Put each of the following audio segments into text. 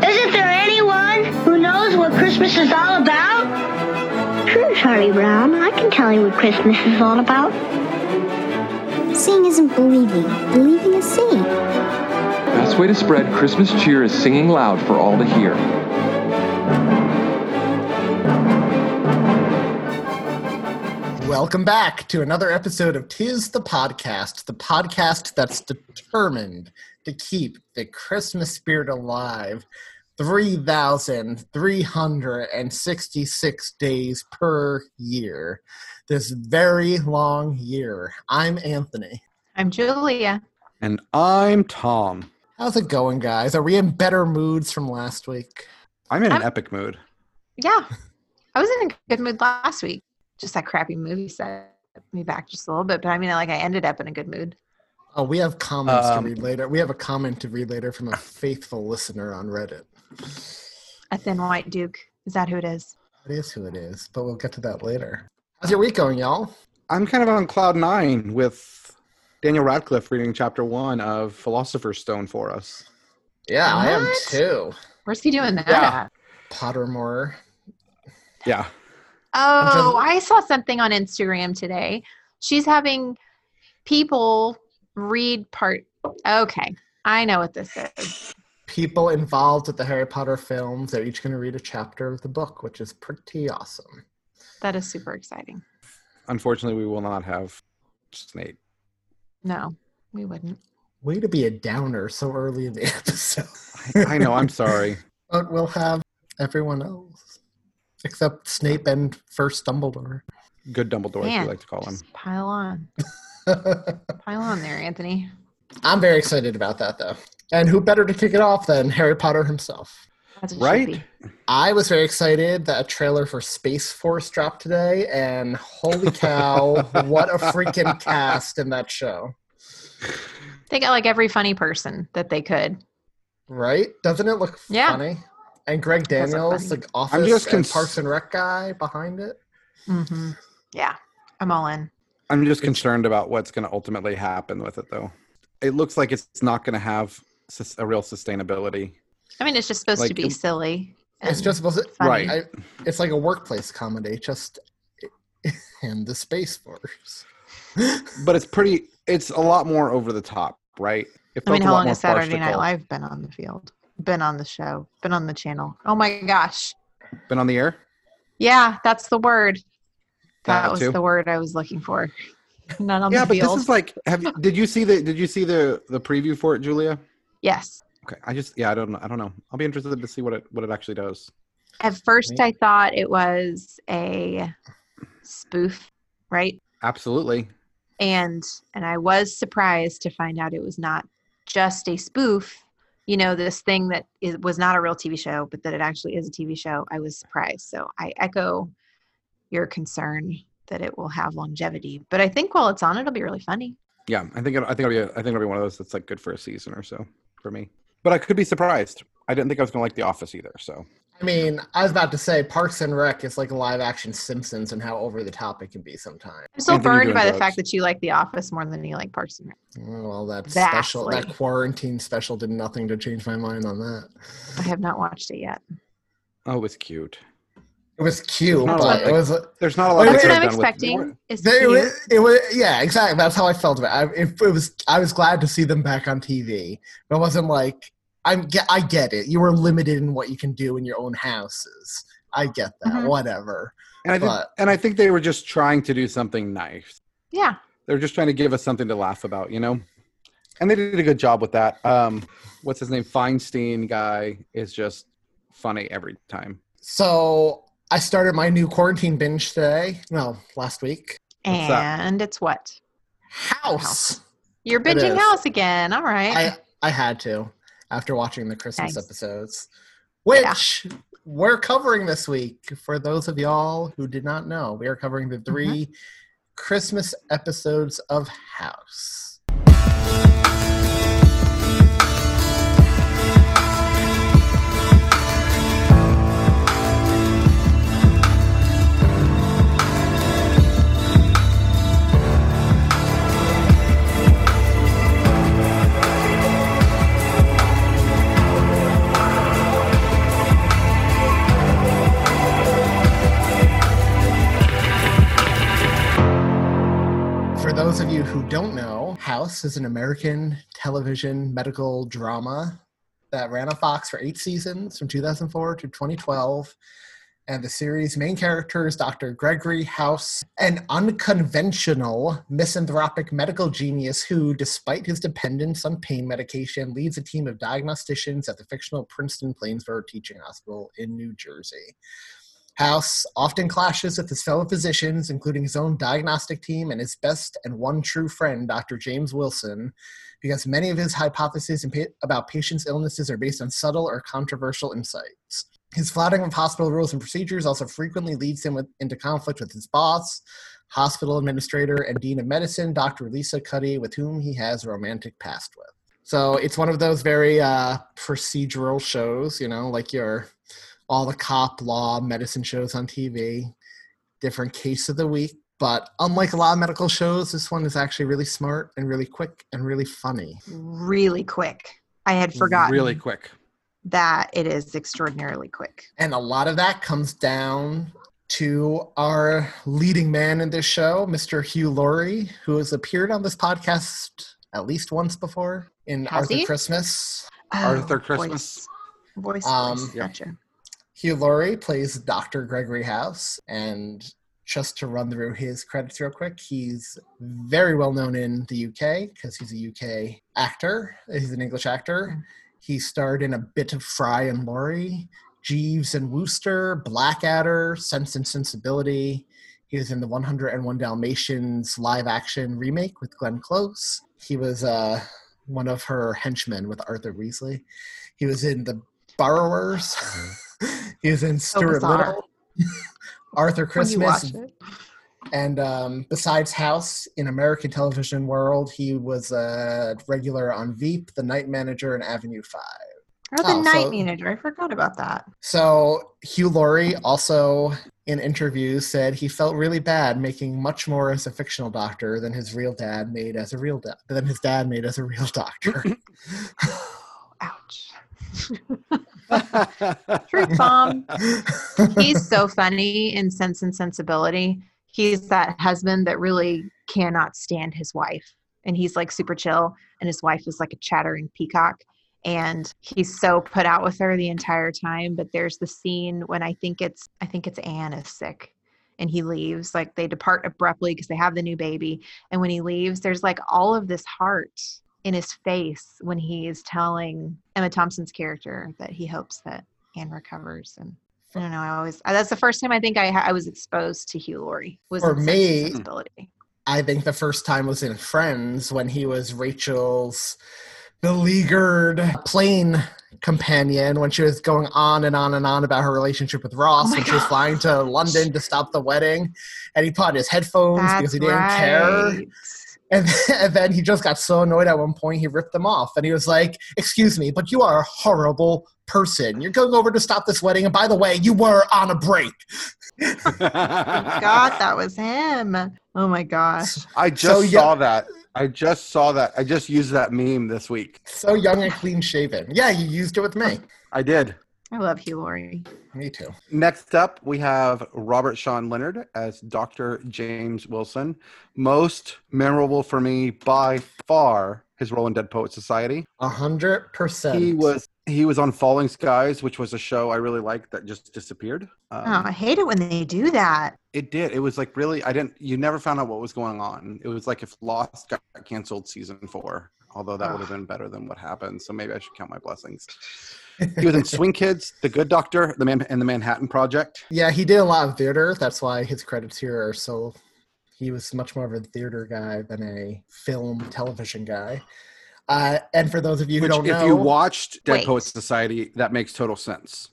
Isn't there anyone who knows what Christmas is all about? Sure, Charlie Brown. I can tell you what Christmas is all about. Seeing isn't believing. Believing is seeing. The best way to spread Christmas cheer is singing loud for all to hear. Welcome back to another episode of 'Tis the podcast that's determined to keep the Christmas spirit alive 3,366 days per year, this very long year. I'm Anthony. I'm Julia. And I'm Tom. How's it going, guys? Are we in better moods from last week? I'm in an epic mood. Yeah. I was in a good mood last week. Just that crappy movie set me back just a little bit, but I mean, like, I ended up in a good mood. Oh, we have comments to read later. We have a comment to read later from a faithful listener on Reddit. A Thin White Duke. Is that who it is? It is who it is, but we'll get to that later. How's your week going, y'all? I'm kind of on cloud nine with Daniel Radcliffe reading chapter one of Philosopher's Stone for us. Yeah, what? I am too. Where's he doing that at? Pottermore. Yeah. Oh, I saw something on Instagram today. She's having people read part. Okay, I know what this is. People involved with the Harry Potter films are each going to read a chapter of the book, which is pretty awesome. That is super exciting. Unfortunately, we will not have Snape. No, we wouldn't. Way to be a downer so early in the episode. I know, I'm sorry. But we'll have everyone else. Except Snape and first Dumbledore. Good Dumbledore, man, as we like to call him. Pile on. Pile on there, Anthony. I'm very excited about that, though. And who better to kick it off than Harry Potter himself? That's right? I was very excited that a trailer for Space Force dropped today, and holy cow, what a freaking cast in that show. They got, like, every funny person that they could. Right? Doesn't it look funny? And Greg Daniels, like Office and Parks and Rec guy behind it. Mm-hmm. Yeah, I'm all in. I'm just concerned about what's going to ultimately happen with it, though. It looks like it's not going to have a real sustainability. I mean, it's just supposed to be silly. It's just supposed to be right. It's like a workplace comedy, just in the Space Force. But it's a lot more over the top, right? I mean, how long has Saturday Night Live been on the field? Been on the show, been on the channel. Oh my gosh. Been on the air? Yeah, that's the word. That was the word I was looking for. Not on the field. Yeah, but this is like, did you see the preview for it, Julia? Yes. Okay. I don't know. I'll be interested to see what it actually does. At first I thought it was a spoof, right? Absolutely. And I was surprised to find out it was not just a spoof. You know, this thing that was not a real TV show, but that it actually is a TV show. I was surprised. So I echo your concern that it will have longevity. But I think while it's on, it'll be really funny. Yeah, I think it'll be one of those that's like good for a season or so for me. But I could be surprised. I didn't think I was going to like The Office either. So I mean, I was about to say Parks and Rec is like a live action Simpsons and how over the top it can be sometimes. I'm so burned by the fact that you like The Office more than you like Parks and Rec. Well, that quarantine special did nothing to change my mind on that. I have not watched it yet. Oh, it was cute. It was cute, but it was. There's not a lot. That's what I'm expecting. Yeah, exactly. That's how I felt about it. I was glad to see them back on TV, but it wasn't like. I get it. You were limited in what you can do in your own houses. I get that. Mm-hmm. Whatever. And I think they were just trying to do something nice. Yeah. They were just trying to give us something to laugh about, you know? And they did a good job with that. What's his name? Feinstein guy is just funny every time. So I started my new quarantine binge today. No, last week. And it's what? House. You're binging House again. All right. I had to. After watching the Christmas episodes, which we're covering this week. For those of y'all who did not know, we are covering the three Christmas episodes of House. Those of you who don't know, House is an American television medical drama that ran on Fox for 8 seasons from 2004 to 2012. And the series' main character is Dr. Gregory House, an unconventional misanthropic medical genius who, despite his dependence on pain medication, leads a team of diagnosticians at the fictional Princeton Plainsboro Teaching Hospital in New Jersey. House often clashes with his fellow physicians, including his own diagnostic team and his best and one true friend, Dr. James Wilson, because many of his hypotheses about patients' illnesses are based on subtle or controversial insights. His flouting of hospital rules and procedures also frequently leads him into conflict with his boss, hospital administrator and dean of medicine, Dr. Lisa Cuddy, with whom he has a romantic past with. So it's one of those very procedural shows, you know, like your... all the cop, law, medicine shows on TV, different case of the week. But unlike a lot of medical shows, this one is actually really smart and really quick and really funny. Really quick. I had forgotten. Really quick. That it is extraordinarily quick. And a lot of that comes down to our leading man in this show, Mr. Hugh Laurie, who has appeared on this podcast at least once before in Arthur Christmas. Oh, Arthur Christmas. Voice. Gotcha. Hugh Laurie plays Dr. Gregory House, and just to run through his credits real quick, he's very well known in the UK because he's a UK actor. He's an English actor. Mm-hmm. He starred in a bit of Fry and Laurie, Jeeves and Wooster, Blackadder, Sense and Sensibility. He was in the 101 Dalmatians live-action remake with Glenn Close. He was one of her henchmen with Arthur Weasley. He was in The Borrowers. He was in Stuart Little, Arthur Christmas, and besides House, in American television world, he was a regular on Veep, The Night Manager, and Avenue 5. Night Manager. I forgot about that. So Hugh Laurie also, in interviews, said he felt really bad making much more as a fictional doctor than his real dad made as a real than his dad made as a real doctor. Ouch. Truth bomb. He's so funny in Sense and Sensibility. He's that husband that really cannot stand his wife, and he's like super chill, and his wife is like a chattering peacock, and he's so put out with her the entire time. But there's the scene when I think it's Anne is sick, and he leaves. Like, they depart abruptly because they have the new baby, and when he leaves, there's like all of this heart in his face when he is telling Emma Thompson's character that he hopes that Anne recovers. And I don't know, that's the first time I think I was exposed to Hugh Laurie. For me, I think the first time was in Friends when he was Rachel's beleaguered plane companion when she was going on and on and on about her relationship with Ross when she was flying to London to stop the wedding. And he put on his headphones because he didn't care. And then he just got so annoyed at one point, he ripped them off. And he was like, excuse me, but you are a horrible person. You're going over to stop this wedding. And by the way, you were on a break. God, that was him. Oh, my gosh. I just saw that. I just used that meme this week. So young and clean shaven. Yeah, you used it with me. I did. I love Hugh Laurie. Me too. Next up, we have Robert Sean Leonard as Dr. James Wilson. Most memorable for me by far, his role in Dead Poets Society. 100%. He was on Falling Skies, which was a show I really liked that just disappeared. I hate it when they do that. It did. It was like really, you never found out what was going on. It was like if Lost got canceled season 4. Although that would have been better than what happened. So maybe I should count my blessings. He was in Swing Kids, The Good Doctor, and The Manhattan Project. Yeah, he did a lot of theater. That's why his credits here are so... He was much more of a theater guy than a film, television guy. And for those of you who don't know... If you watched Dead Poets Society, that makes total sense.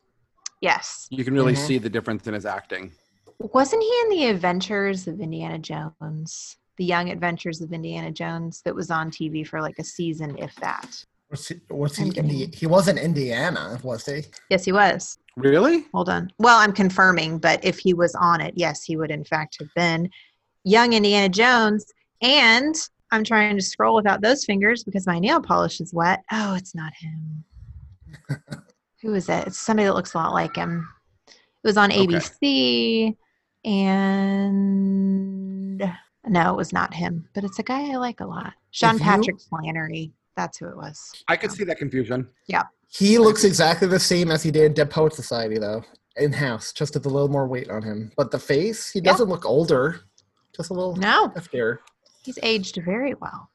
Yes. You can really see the difference in his acting. Wasn't he in The Adventures of Indiana Jones? The Young Adventures of Indiana Jones that was on TV for like a season, if that. He was in Indiana, was he? Yes, he was. Really? Hold on. Well, I'm confirming, but if he was on it, yes, he would in fact have been Young Indiana Jones. And I'm trying to scroll without those fingers because my nail polish is wet. Oh, it's not him. Who is it? It's somebody that looks a lot like him. It was on ABC, and no, it was not him, but it's a guy I like a lot. Sean Patrick Flannery. That's who it was. I could see that confusion. Yeah. He looks exactly the same as he did in Dead Poet Society, though, in-house, just with a little more weight on him. But the face, he doesn't look older. Just a little heftier. He's aged very well.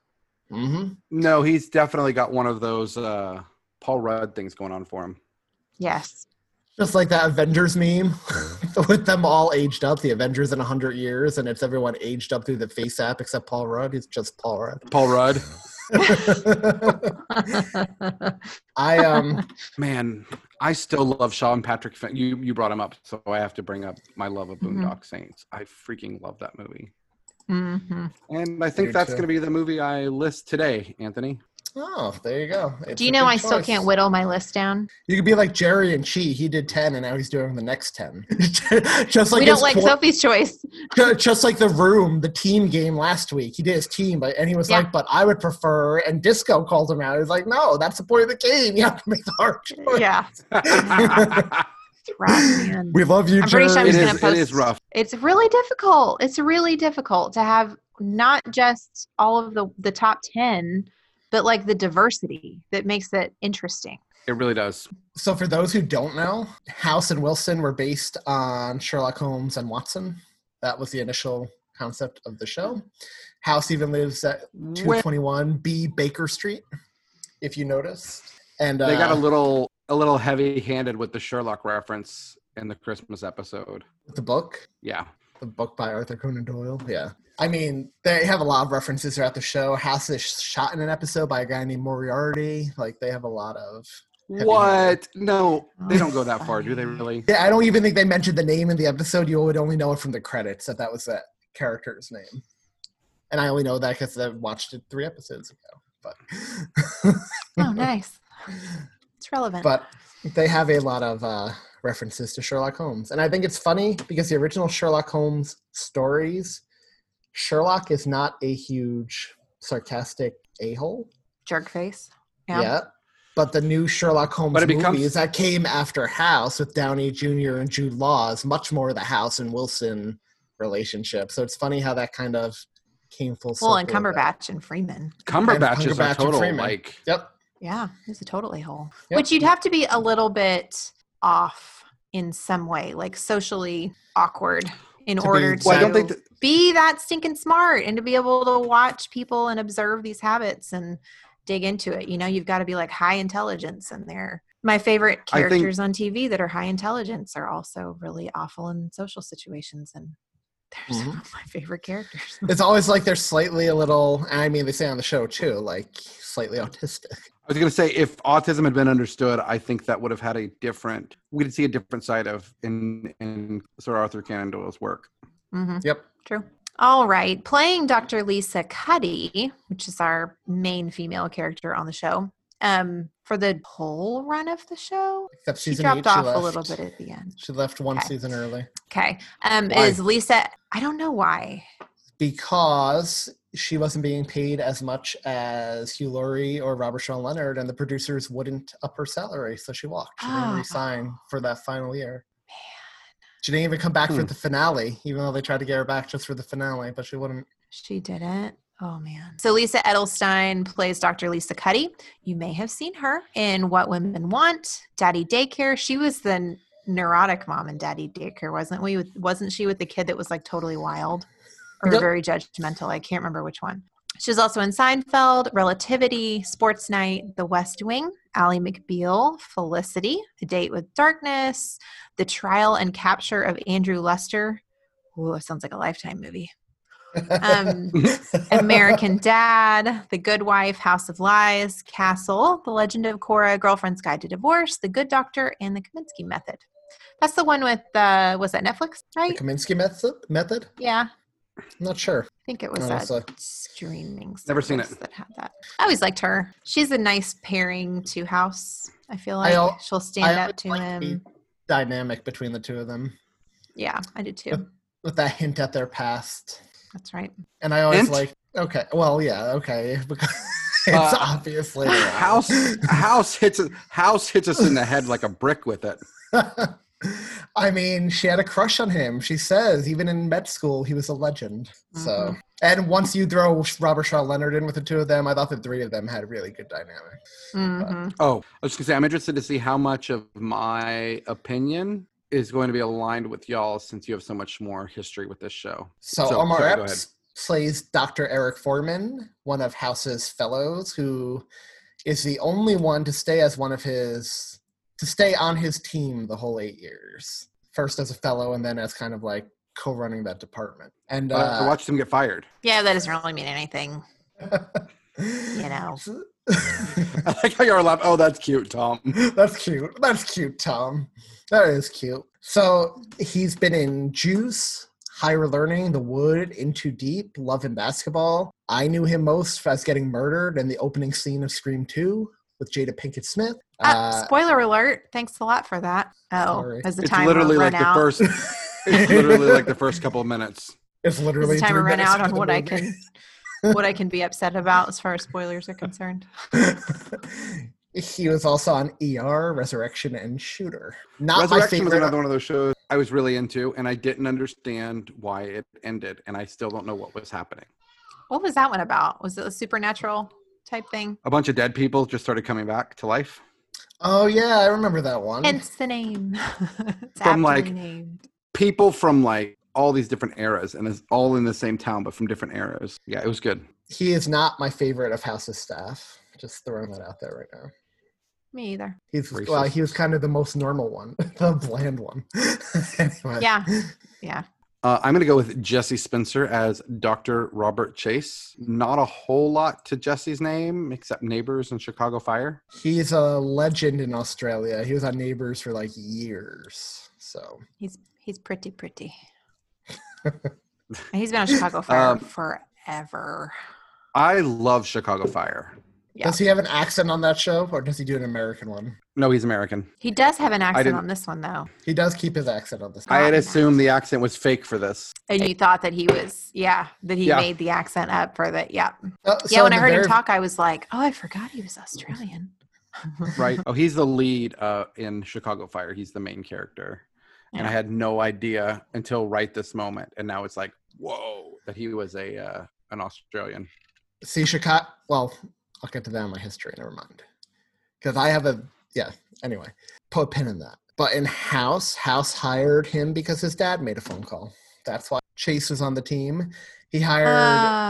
Mm-hmm. No, he's definitely got one of those Paul Rudd things going on for him. Yes. Just like that Avengers meme with them all aged up, the Avengers in 100 years, and it's everyone aged up through the face app except Paul Rudd. It's just Paul Rudd. Paul Rudd. I still love Sean Patrick. You brought him up, so I have to bring up my love of Boondock Saints. I freaking love that movie. Mm-hmm. And I think that's going to be the movie I list today, Anthony. Oh, there you go. Do you know I still can't whittle my list down? You could be like Jerry and Chi. He did 10, and now he's doing the next 10. Just like we don't like Sophie's Choice. Just like The Room, the team game last week. He did his team, and he was like, but I would prefer, and Disco called him out. He was like, no, that's the point of the game. You have to make the hard choice. Yeah. It's rough, man. We love you, Jerry. Sure it is rough. It's really difficult. It's really difficult to have not just all of the top 10, but like the diversity that makes it interesting. It really does. So for those who don't know, House and Wilson were based on Sherlock Holmes and Watson. That was the initial concept of the show. House even lives at 221B Baker Street, if you notice. And they got a little heavy-handed with the Sherlock reference in the Christmas episode. The book? Yeah. The book by Arthur Conan Doyle. Yeah. I mean, they have a lot of references throughout the show. House is shot in an episode by a guy named Moriarty. Like, they have a lot of... What? No, they don't go that far, do they really? Yeah, I don't even think they mentioned the name in the episode. You would only know it from the credits, that was that character's name. And I only know that because I watched it 3 episodes ago. But oh, nice. It's relevant. But they have a lot of... references to Sherlock Holmes. And I think it's funny because the original Sherlock Holmes stories, Sherlock is not a huge sarcastic a-hole. Jerk face. Yeah. But the new Sherlock Holmes movies that came after House with Downey Jr. and Jude Law is much more the House and Wilson relationship. So it's funny how that kind of came full circle. Well, and Cumberbatch and Freeman. Cumberbatch is a total, like... Yep. Yeah, he's a total a-hole. Yep. Which you'd have to be a little bit... off in some way, like socially awkward in order to be that stinking smart and to be able to watch people and observe these habits and dig into it. You know, you've got to be like high intelligence in there. My favorite characters on TV that are high intelligence are also really awful in social situations, and they're some of my favorite characters. It's always like they're slightly a little, and I mean they say on the show too, like slightly autistic. I was going to say, if autism had been understood, I think that would have had we could see a different side of in Sir Arthur Conan Doyle's work. Mm-hmm. Yep. True. All right. Playing Dr. Lisa Cuddy, which is our main female character on the show, for the whole run of the show. Except season 8, she dropped off a little bit at the end. She left one season early. Okay. Is Lisa, I don't know why. Because... she wasn't being paid as much as Hugh Laurie or Robert Sean Leonard, and the producers wouldn't up her salary, so she walked. She didn't resign for that final year. Man. She didn't even come back for the finale, even though they tried to get her back just for the finale, but she wouldn't. She didn't. Oh, man. So Lisa Edelstein plays Dr. Lisa Cuddy. You may have seen her in What Women Want, Daddy Daycare. She was the neurotic mom in Daddy Daycare, wasn't she, with the kid that was like totally wild? Or very judgmental. I can't remember which one. She was also in Seinfeld, Relativity, Sports Night, The West Wing, Ally McBeal, Felicity, A Date with Darkness, The Trial and Capture of Andrew Lester. Ooh, it sounds like a Lifetime movie. American Dad, The Good Wife, House of Lies, Castle, The Legend of Korra, Girlfriend's Guide to Divorce, The Good Doctor, and The Kaminsky Method. That's the one with, was that Netflix, right? The Kaminsky Method? Yeah. I'm not sure. I think it was that streaming service. Never seen it. That had that. I always liked her. She's a nice pairing to House. I feel like she'll stand up to him. The dynamic between the two of them. Yeah, I did too. With that hint at their past. That's right. And I always like, okay, well, yeah, okay, because it's obviously House hits us in the head like a brick with it. I mean, she had a crush on him. She says, even in med school, he was a legend. Mm-hmm. So, and once you throw Robert Sean Leonard in with the two of them, I thought the three of them had a really good dynamic. Mm-hmm. I was just going to say, I'm interested to see how much of my opinion is going to be aligned with y'all, since you have so much more history with this show. So Omar Epps plays Dr. Eric Foreman, one of House's fellows, who is the only one to stay as one of his... to stay on his team the whole 8 years. First as a fellow and then as kind of like co-running that department. And I watched him get fired. Yeah, that doesn't really mean anything. You know. I like how you're laughing. Oh, that's cute, Tom. That's cute, Tom. That is cute. So he's been in Juice, Higher Learning, The Wood, In Too Deep, Love and Basketball. I knew him most as getting murdered in the opening scene of Scream 2. With Jada Pinkett Smith. Spoiler alert. Thanks a lot for that. Oh, as the timer ran out. It's literally like the first couple of minutes. It's literally the timer ran out on what I can be upset about as far as spoilers are concerned. He was also on ER, Resurrection, and Shooter. Resurrection was another one of those shows I was really into, and I didn't understand why it ended, and I still don't know what was happening. What was that one about? Was it a supernatural type thing? A bunch of dead people just started coming back to life. Oh yeah, I remember that one. Hence the name. It's from like named. People from like all these different eras, and it's all in the same town but from different eras. Yeah, it was good. He is not my favorite of House's staff. Just throwing that out there right now. Me either. He was kind of the most normal one, the bland one. Anyway. Yeah. I'm going to go with Jesse Spencer as Dr. Robert Chase. Not a whole lot to Jesse's name, except Neighbors and Chicago Fire. He's a legend in Australia. He was on Neighbors for like years. So he's pretty. He's been on Chicago Fire forever. I love Chicago Fire. Yeah. Does he have an accent on that show, or does he do an American one? No, he's American. He does have an accent on this one, though. He does keep his accent on this one. I had assumed the accent was fake for this. And you thought that he was, made the accent up for that. Yeah. When I heard him talk, I was like, oh, I forgot he was Australian. Right. Oh, he's the lead in Chicago Fire. He's the main character. Yeah. And I had no idea until right this moment. And now it's like, whoa, that he was an Australian. See, Chicago, well... I'll get to that in my history, never mind. Because I have anyway. Put a pin in that. But in House hired him because his dad made a phone call. That's why Chase was on the team. He hired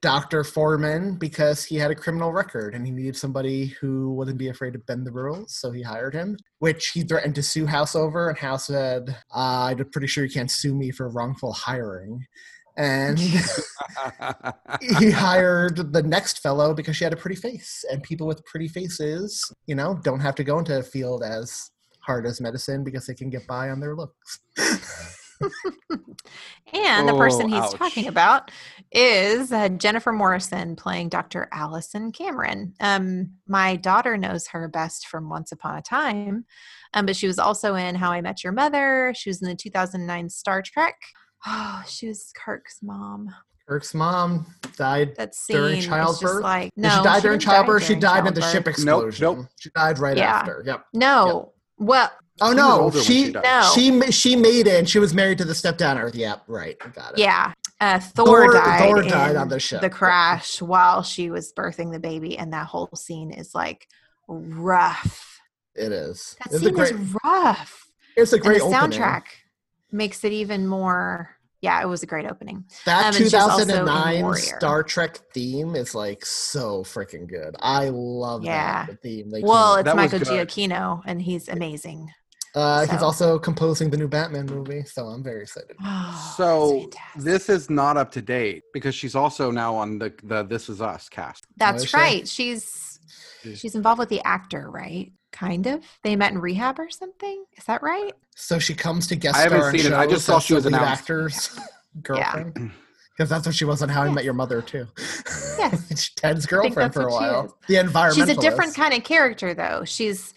Dr. Foreman because he had a criminal record and he needed somebody who wouldn't be afraid to bend the rules, so he hired him, which he threatened to sue House over, and House said, I'm pretty sure you can't sue me for wrongful hiring. And he hired the next fellow because she had a pretty face. And people with pretty faces, you know, don't have to go into a field as hard as medicine because they can get by on their looks. And the person he's talking about is Jennifer Morrison playing Dr. Allison Cameron. My daughter knows her best from Once Upon a Time, but she was also in How I Met Your Mother. She was in the 2009 Star Trek. Oh, she was Kirk's mom. Kirk's mom died during childbirth. Like, no, she died during childbirth. She died in the ship explosion. Nope. She died right after. Yep. No. Yep. Well. Oh no. She made it. And she was married to the stepdad on Earth. Yep. Right. Got it. Yeah. Thor died on the ship. The crash while she was birthing the baby, and that whole scene is like rough. It is. That scene is rough. It's a great opening. Soundtrack. Makes it even more. Yeah, it was a great opening. That 2009 Star Trek theme is like so freaking good. I love that theme. It's Michael Giacchino, and he's amazing. He's also composing the new Batman movie, so I'm very excited. So this is not up to date because she's also now on the This Is Us cast. That's right. She's involved with the actor, right? Kind of. They met in rehab or something. Is that right? So she comes to guest star. I haven't seen it. I just saw she was an actor's girlfriend. Because that's what she was on How I Met Your Mother, too. Yes. Ted's girlfriend for a while. The environmentalist. She's a different kind of character, though. She's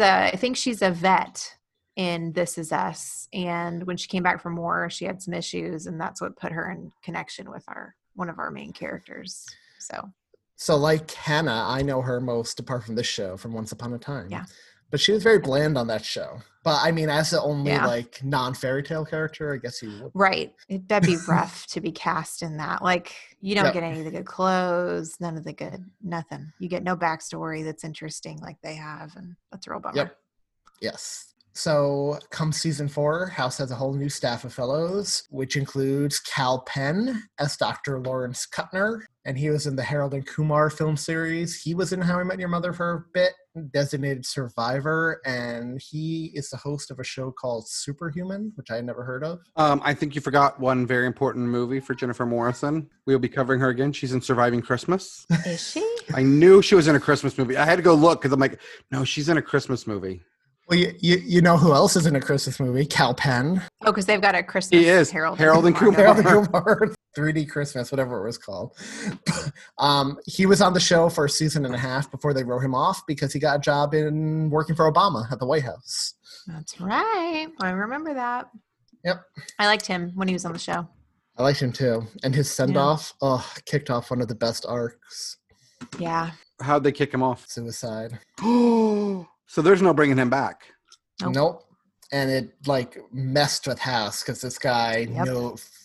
I think she's a vet in This Is Us. And when she came back from war, she had some issues. And that's what put her in connection with one of our main characters. So like Hannah, I know her most, apart from this show, from Once Upon a Time. Yeah. But she was very bland on that show. But I mean, as the only like non-fairy tale character, I guess you would. Right. That'd be rough to be cast in that. Like, you don't get any of the good clothes, none of the good, nothing. You get no backstory that's interesting like they have. And that's a real bummer. Yep. Yes. So come season 4, House has a whole new staff of fellows, which includes Cal Penn as Dr. Lawrence Kuttner. And he was in the Harold and Kumar film series. He was in How I Met Your Mother for a bit, Designated Survivor. And he is the host of a show called Superhuman, which I had never heard of. I think you forgot one very important movie for Jennifer Morrison. We'll be covering her again. She's in Surviving Christmas. Is she? I knew she was in a Christmas movie. I had to go look because I'm like, no, she's in a Christmas movie. Well, you know who else is in a Christmas movie? Cal Penn. Oh, because they've got a Christmas. He is. Harold and Kumar. Harold and Kumar. 3D Christmas, whatever it was called. He was on the show for a season and a half before they wrote him off because he got a job in working for Obama at the White House. That's right. I remember that. Yep. I liked him when he was on the show. I liked him too. And his send-off, kicked off one of the best arcs. Yeah. How'd they kick him off? Suicide. Oh. So there's no bringing him back. Nope. And it messed with House because this guy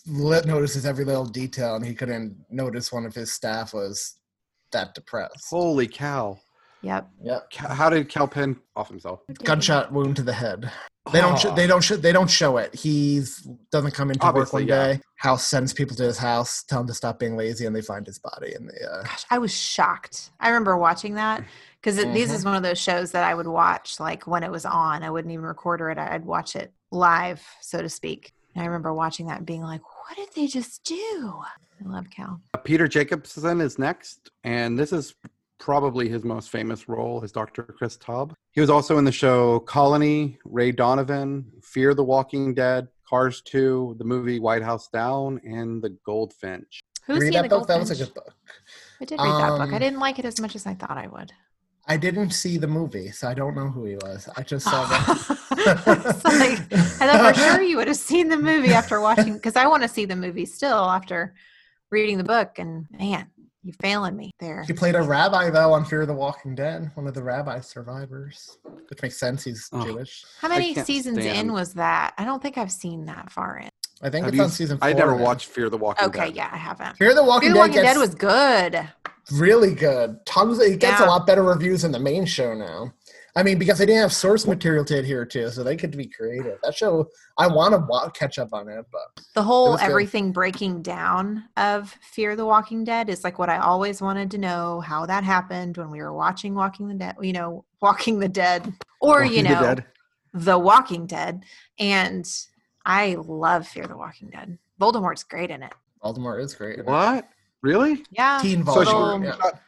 notices every little detail, and he couldn't notice one of his staff was that depressed. Holy cow. Yep. How did Cal Penn off himself? Gunshot wound to the head. They don't show it. He doesn't come into Obviously, work one day. House sends people to his house, tell him to stop being lazy, and they find his body. And gosh, I was shocked. I remember watching that because this is one of those shows that I would watch when it was on. I wouldn't even record it. I'd watch it live, so to speak. And I remember watching that and being like, what did they just do? I love Cal. Peter Jacobson is next, and this is probably his most famous role is Dr. Chris Taub. He was also in the show Colony, Ray Donovan, Fear the Walking Dead, Cars 2, the movie White House Down, and The Goldfinch. Who's read he in The book? Goldfinch? That was a good book. I did read that book. I didn't like it as much as I thought I would. I didn't see the movie, so I don't know who he was. I just saw that. I thought for sure you would have seen the movie after watching, because I want to see the movie still after reading the book, and man. You're failing me there. He played a rabbi, though, on Fear the Walking Dead, one of the rabbi survivors, which makes sense. He's Jewish. How many seasons in was that? I don't think I've seen that far in. I think it's on season 4. I never watched Fear the Walking Dead. Okay, yeah, I haven't. Fear the Walking Dead was good. Really good. It gets a lot better reviews than the main show now. I mean, because they didn't have source material to adhere to, so they could be creative. That show, I want to catch up on it, but the whole everything breaking down of Fear the Walking Dead is what I always wanted to know how that happened when we were watching The Walking Dead. And I love Fear the Walking Dead. Voldemort's great in it. Voldemort is great. What? Really? Yeah. Teen Voldemort.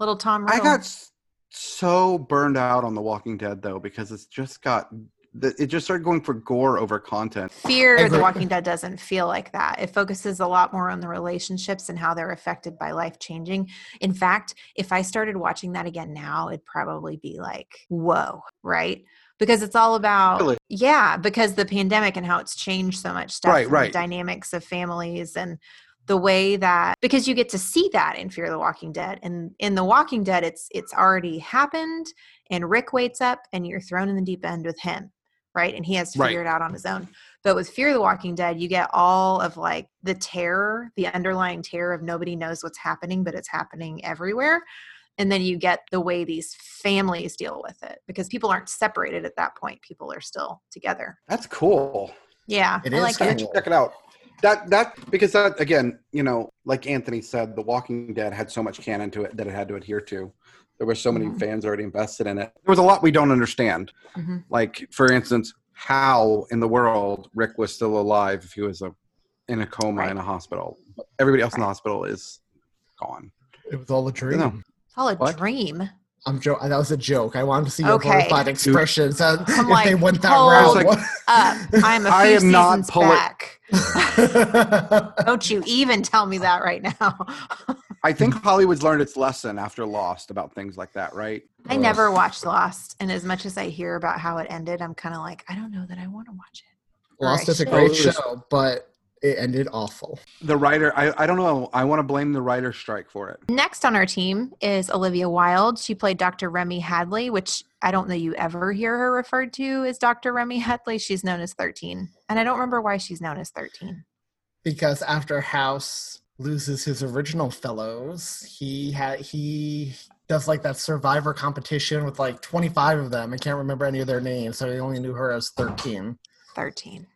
Little Tom Riddle. I got so burned out on The Walking Dead, though, because it just started going for gore over content. Fear the Walking Dead doesn't feel like that. It focuses a lot more on the relationships and how they're affected by life changing. In fact, if I started watching that again now, it'd probably be whoa, right? Because it's all about, really? Yeah, because the pandemic and how it's changed so much stuff. Right. The dynamics of families and the way that, because you get to see that in Fear the Walking Dead, and in The Walking Dead, it's already happened, and Rick wakes up, and you're thrown in the deep end with him, right? And he has to figure it out on his own. But with Fear the Walking Dead, you get all of the terror, the underlying terror of nobody knows what's happening, but it's happening everywhere. And then you get the way these families deal with it, because people aren't separated at that point. People are still together. That's cool. Yeah, it is. I check it out. Because again, like Anthony said, The Walking Dead had so much canon to it that it had to adhere to. There were so many fans already invested in it. There was a lot we don't understand. Mm-hmm. For instance, how in the world Rick was still alive if he was in a coma in a hospital. Everybody else in the hospital is gone. It was all a dream. It's all a dream. I'm joking. That was a joke. I wanted to see your horrified expression. So if like, they went that route, like, I'm a few seasons back. Don't you even tell me that right now. I think Hollywood's learned its lesson after Lost about things like that, right? I never watched Lost, and as much as I hear about how it ended, I'm kind of like, I don't know that I want to watch it. Lost is a great show, but it ended awful. The writer, I don't know. I want to blame the writer's strike for it. Next on our team is Olivia Wilde. She played Dr. Remy Hadley, which I don't know you ever hear her referred to as Dr. Remy Hadley. She's known as 13. And I don't remember why she's known as 13. Because after House loses his original fellows, he does like that survivor competition with like 25 of them. I can't remember any of their names. So he only knew her as 13. 13.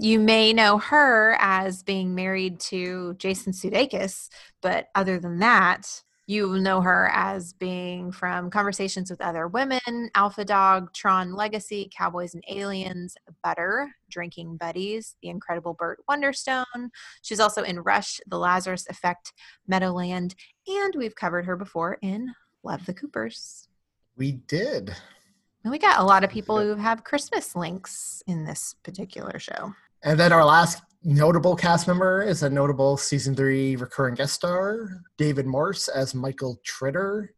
You may know her as being married to Jason Sudeikis, but other than that, you know her as being from Conversations with Other Women, Alpha Dog, Tron Legacy, Cowboys and Aliens, Butter, Drinking Buddies, The Incredible Burt Wonderstone. She's also in Rush, The Lazarus Effect, Meadowland, and we've covered her before in Love the Coopers. We did. And we got a lot of people who have Christmas links in this particular show. And then our last notable cast member is a notable season 3 recurring guest star, David Morse as Michael Tritter,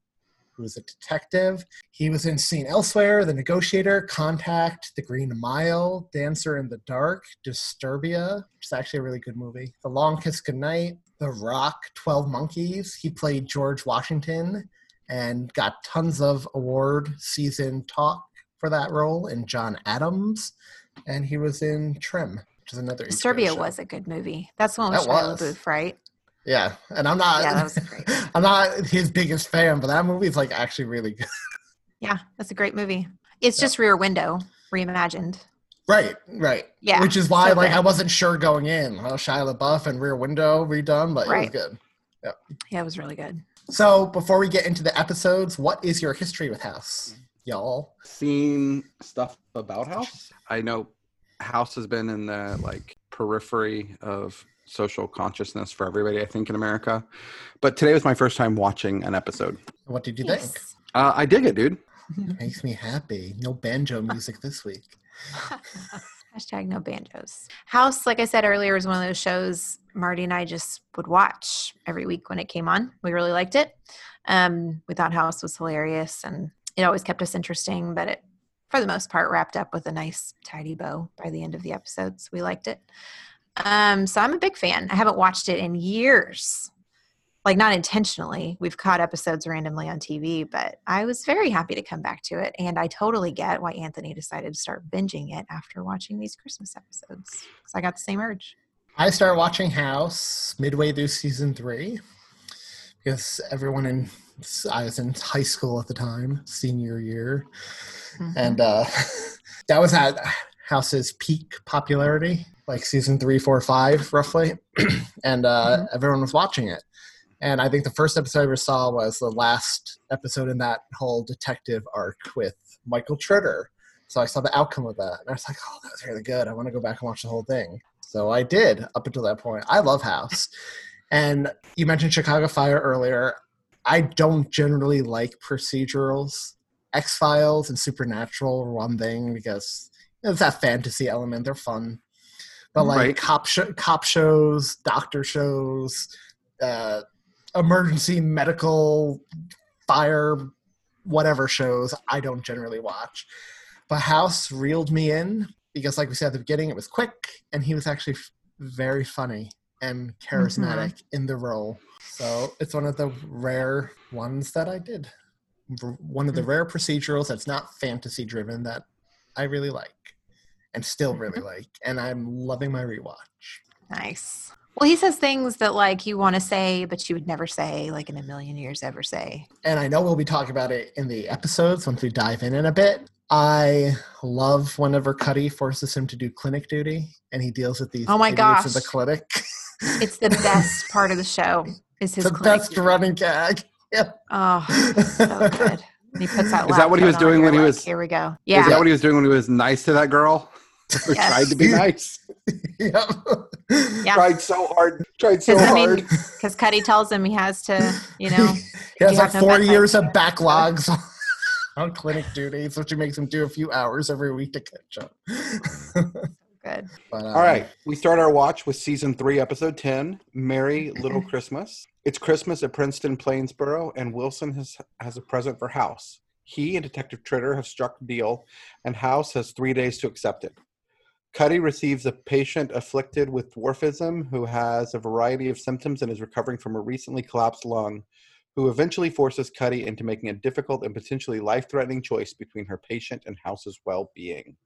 who is a detective. He was in Seen Elsewhere, The Negotiator, Contact, The Green Mile, Dancer in the Dark, Disturbia, which is actually a really good movie, The Long Kiss Goodnight, The Rock, 12 Monkeys. He played George Washington and got tons of award season talk for that role in John Adams. And he was in Trim, which is another Disturbia was a good movie. That's the one with Shia LaBeouf, right? Yeah. And I'm not that was great. I'm not his biggest fan, but that movie is like actually really good. Yeah, that's a great movie. It's just Rear Window reimagined. Right. Yeah. Which is why I wasn't sure going in. Well, Shia LaBeouf and Rear Window redone, but it was good. Yeah. Yeah, it was really good. So before we get into the episodes, what is your history with House, y'all? Seen stuff about House. I know House has been in the periphery of social consciousness for everybody, I think, in America. But today was my first time watching an episode. What did you think? I dig it, dude. It makes me happy. No banjo music this week. Hashtag no banjos. House, like I said earlier, is one of those shows Marty and I just would watch every week when it came on. We really liked it. We thought House was hilarious, and it always kept us interesting, but it, for the most part, wrapped up with a nice, tidy bow by the end of the episodes. We liked it. So I'm a big fan. I haven't watched it in years. Not intentionally. We've caught episodes randomly on TV, but I was very happy to come back to it. And I totally get why Anthony decided to start binging it after watching these Christmas episodes. Because I got the same urge. I started watching House midway through season 3. Because I was in high school at the time, senior year. Mm-hmm. And that was at House's peak popularity, like season 3, 4, 5, roughly. And everyone was watching it. And I think the first episode I ever saw was the last episode in that whole detective arc with Michael Tritter. So I saw the outcome of that. And I was like, oh, that was really good. I want to go back and watch the whole thing. So I did up until that point. I love House. And you mentioned Chicago Fire earlier. I don't generally like procedurals. X-Files and Supernatural are one thing because it's that fantasy element. They're fun. But cop shows, doctor shows, emergency medical fire whatever shows I don't generally watch, but House reeled me in because like we said at the beginning, it was quick and he was actually very funny and charismatic in the role. So it's one of the rare ones that I did, one of the rare procedurals that's not fantasy driven that I really like and still really like, and I'm loving my rewatch. Nice. Well, he says things that, you want to say, but you would never say, in a million years ever say. And I know we'll be talking about it in the episodes once we dive in a bit. I love whenever Cuddy forces him to do clinic duty, and he deals with these idiots in the clinic. It's the best part of the show is his clinic. The best running gag. Yep. Oh, so good. And he puts out loud. Is that what he was doing when he was... Here we go. Yeah. Is that what he was doing when he was nice to that girl? Yes. Tried to be nice. Yep. Yeah. Tried so hard. Because Cuddy tells him he has to, you know. He has like 4 years of backlogs on clinic duties, which makes him do a few hours every week to catch up. Good. But, all right. We start our watch with season 3, episode 10, Merry Little Christmas. It's Christmas at Princeton Plainsboro, and Wilson has a present for House. He and Detective Tritter have struck a deal, and House has 3 days to accept it. Cuddy receives a patient afflicted with dwarfism who has a variety of symptoms and is recovering from a recently collapsed lung, who eventually forces Cuddy into making a difficult and potentially life-threatening choice between her patient and House's well-being.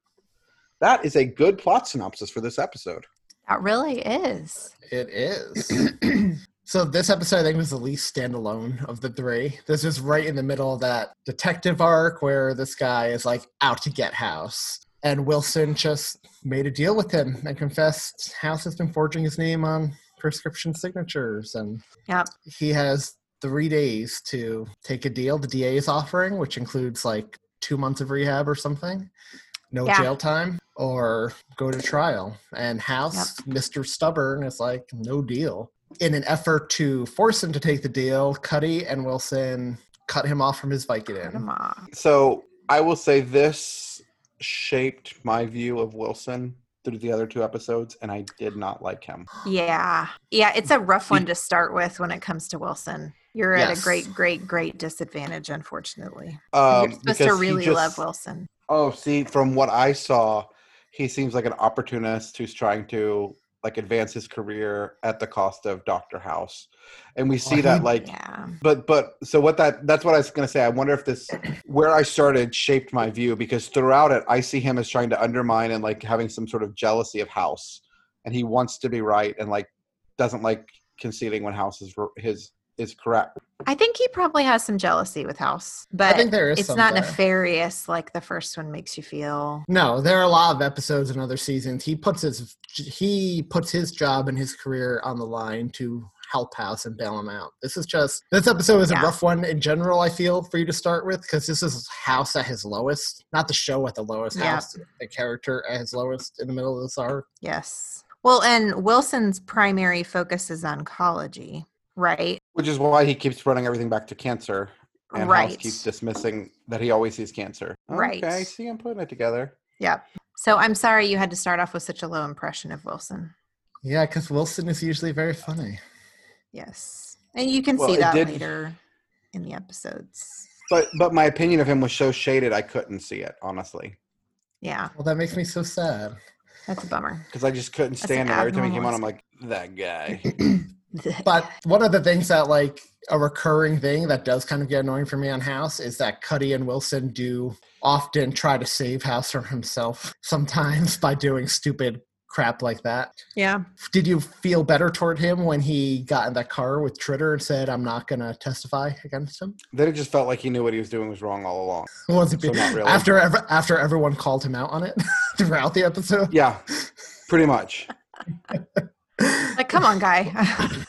That is a good plot synopsis for this episode. That really is. It is. So this episode, I think, was the least standalone of the three. This is right in the middle of that detective arc where this guy is, like, out to get House. And Wilson just made a deal with him and confessed House has been forging his name on prescription signatures. And yep. He has 3 days to take a deal the DA is offering, which includes, like, 2 months of rehab or something. No jail time or go to trial. And House, Mr. Stubborn, is like, no deal. In an effort to force him to take the deal, Cuddy and Wilson cut him off from his Vicodin. So I will say this shaped my view of Wilson through the other 2 episodes, and I did not like him. Yeah. Yeah, it's a rough one to start with when it comes to Wilson. You're at a great disadvantage, unfortunately. You're supposed to really love Wilson. Oh, see, from what I saw, he seems like an opportunist who's trying to like advance his career at the cost of Dr. House. And we see that like, but so what that's what I was going to say. I wonder if this, where I started shaped my view, because throughout it, I see him as trying to undermine and like having some sort of jealousy of House, and he wants to be right. And like, doesn't like conceding when House is correct. I think he probably has some jealousy with House, but I think there is it's not nefarious like the first one makes you feel. No, there are a lot of episodes in other seasons. He puts his job and his career on the line to help House and bail him out. This episode is a rough one in general, I feel, for you to start with, because this is House at his lowest, not the show at the lowest, House, the character at his lowest in the middle of this arc. Yes. Well, and Wilson's primary focus is oncology, right? Which is why he keeps running everything back to cancer. And House keeps dismissing that he always sees cancer. Right. Okay, I see. I'm putting it together. Yeah. So I'm sorry you had to start off with such a low impression of Wilson. Yeah, because Wilson is usually very funny. Yes. And you can see that later in the episodes. But my opinion of him was so shaded I couldn't see it, honestly. Yeah. Well, that makes me so sad. That's a bummer. Because I just couldn't stand him. Every time he came on, I'm like, that guy. But one of the things that, like, a recurring thing that does kind of get annoying for me on House is that Cuddy and Wilson do often try to save House from himself sometimes by doing stupid crap like that. Yeah. Did you feel better toward him when he got in that car with Tritter and said, I'm not going to testify against him? Then it just felt like he knew what he was doing was wrong all along. Not really. After everyone called him out on it throughout the episode? Yeah, pretty much. Like, come on, guy.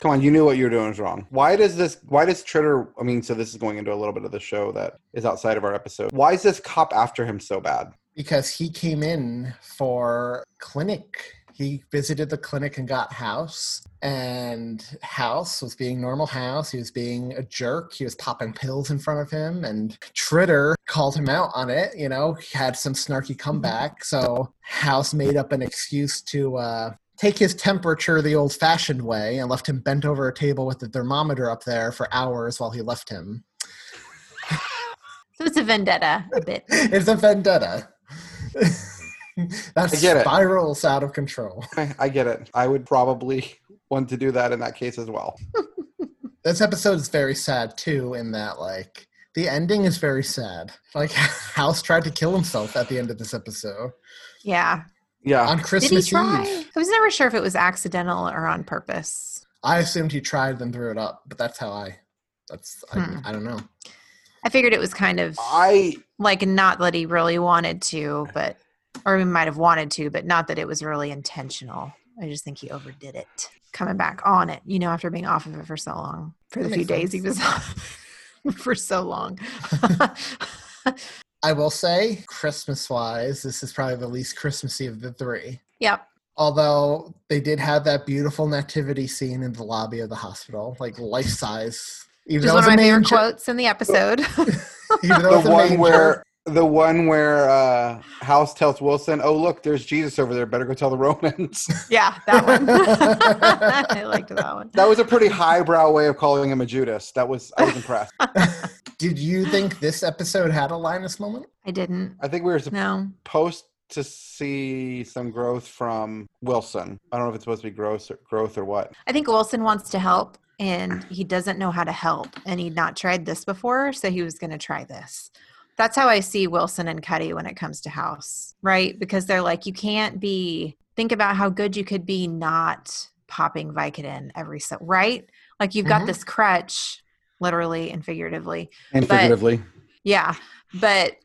Come on, you knew what you were doing was wrong. Why does Tritter, I mean, so this is going into a little bit of the show that is outside of our episode. Why is this cop after him so bad? Because he came in for clinic. He visited the clinic and got House. And House was being normal House. He was being a jerk. He was popping pills in front of him. And Tritter called him out on it. You know, he had some snarky comeback. So House made up an excuse to take his temperature the old-fashioned way and left him bent over a table with the thermometer up there for hours while he left him. So it's a vendetta, a bit. It's a vendetta. That spirals out of control. I get it. I would probably want to do that in that case as well. This episode is very sad, too, in that, like, the ending is very sad. Like, House tried to kill himself at the end of this episode. Yeah. Yeah. On Christmas Eve. I was never sure if it was accidental or on purpose. I assumed he tried and threw it up, but that's how I don't know. I figured it was kind of like not that he really wanted to, but or he might have wanted to, but not that it was really intentional. I just think he overdid it. Coming back on it, you know, after being off of it for so long. For the few days he was off for so long. I will say, Christmas-wise, this is probably the least Christmassy of the three. Yep. Although they did have that beautiful nativity scene in the lobby of the hospital, like life size. Even though it was one of my favorite quotes in the episode. The one where House tells Wilson, "Oh, look, there's Jesus over there. Better go tell the Romans." Yeah, that one. I liked that one. That was a pretty highbrow way of calling him a Judas. I was impressed. Did you think this episode had a Linus moment? I didn't. I think we were supposed to see some growth from Wilson. I don't know if it's supposed to be growth or what. I think Wilson wants to help, and he doesn't know how to help, and he'd not tried this before, so he was going to try this. That's how I see Wilson and Cuddy when it comes to House, right? Because they're like, you can't be, think about how good you could be not popping Vicodin every so, right? Like you've got this crutch, literally and figuratively. Yeah. But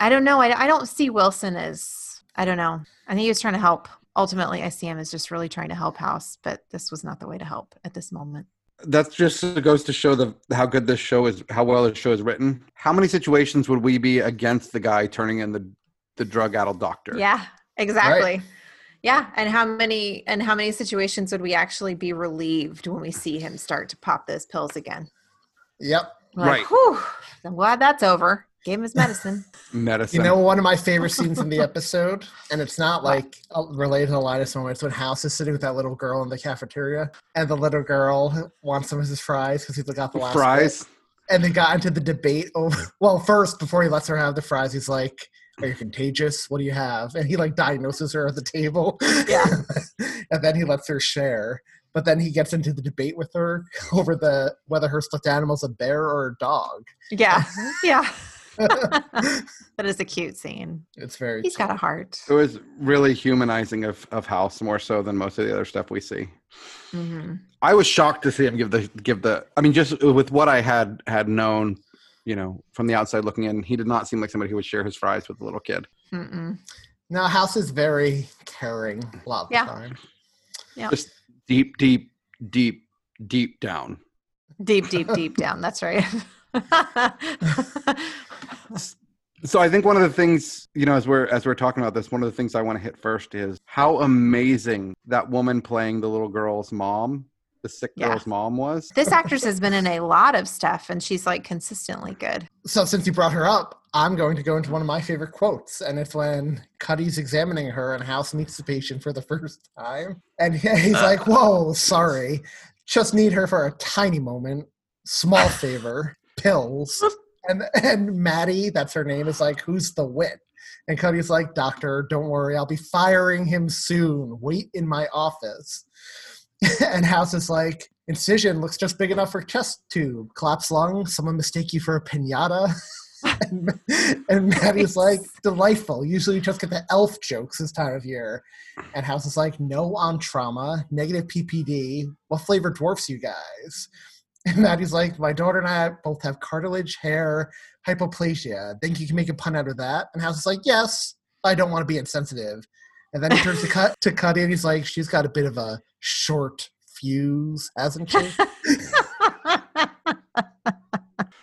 I don't know. I don't see Wilson as, I don't know. I think he was trying to help. Ultimately, I see him as just really trying to help House, but this was not the way to help at this moment. That just goes to show how well this show is written. How many situations would we be against the guy turning in the drug-addled doctor? Yeah, exactly. Right? Yeah, and how many situations would we actually be relieved when we see him start to pop those pills again? Yep. Like, right. Whew, I'm glad that's over. Gave him his medicine. You know, one of my favorite scenes in the episode, and it's not like related to the Linus moment, it's when House is sitting with that little girl in the cafeteria, and the little girl wants some of his fries because he got the last fries. Bit. And they got into the debate over. Well, first, before he lets her have the fries, he's like, "Are you contagious? What do you have?" And he like diagnoses her at the table. Yeah. And then he lets her share. But then he gets into the debate with her over whether her stuffed animal's a bear or a dog. Yeah. Yeah. That is a cute scene. It's very He's got a heart. It was really humanizing of House more so than most of the other stuff we see. Mm-hmm. I was shocked to see him give the I mean, just with what I had known, you know, from the outside looking in, he did not seem like somebody who would share his fries with a little kid. Mm-mm. No, House is very caring a lot of the time. Yeah. Just deep down. Deep down. That's right. So I think one of the things, you know, as we're talking about this, one of the things I want to hit first is how amazing that woman playing the little girl's mom, the sick girl's mom was. This actress has been in a lot of stuff, and she's like consistently good. So since you brought her up, I'm going to go into one of my favorite quotes, and it's when Cuddy's examining her and House meets the patient for the first time. And he's like, "Whoa, sorry, just need her for a tiny moment, small favor, pills." And Maddie, that's her name, is like, "Who's the wit?" And Cuddy's like, "Doctor, don't worry, I'll be firing him soon. Wait in my office." And House is like, "Incision looks just big enough for chest tube. Collapsed lung, someone mistake you for a pinata." and Maddie's like, "Delightful. Usually you just get the elf jokes this time of year." And House is like, "No on trauma, negative PPD. What flavor dwarfs you guys?" And Maddie's like, "My daughter and I both have cartilage, hair, hypoplasia. Think you can make a pun out of that?" And House is like, "Yes, I don't want to be insensitive." And then he turns to Cuddy and he's like, "She's got a bit of a short fuse, hasn't she?"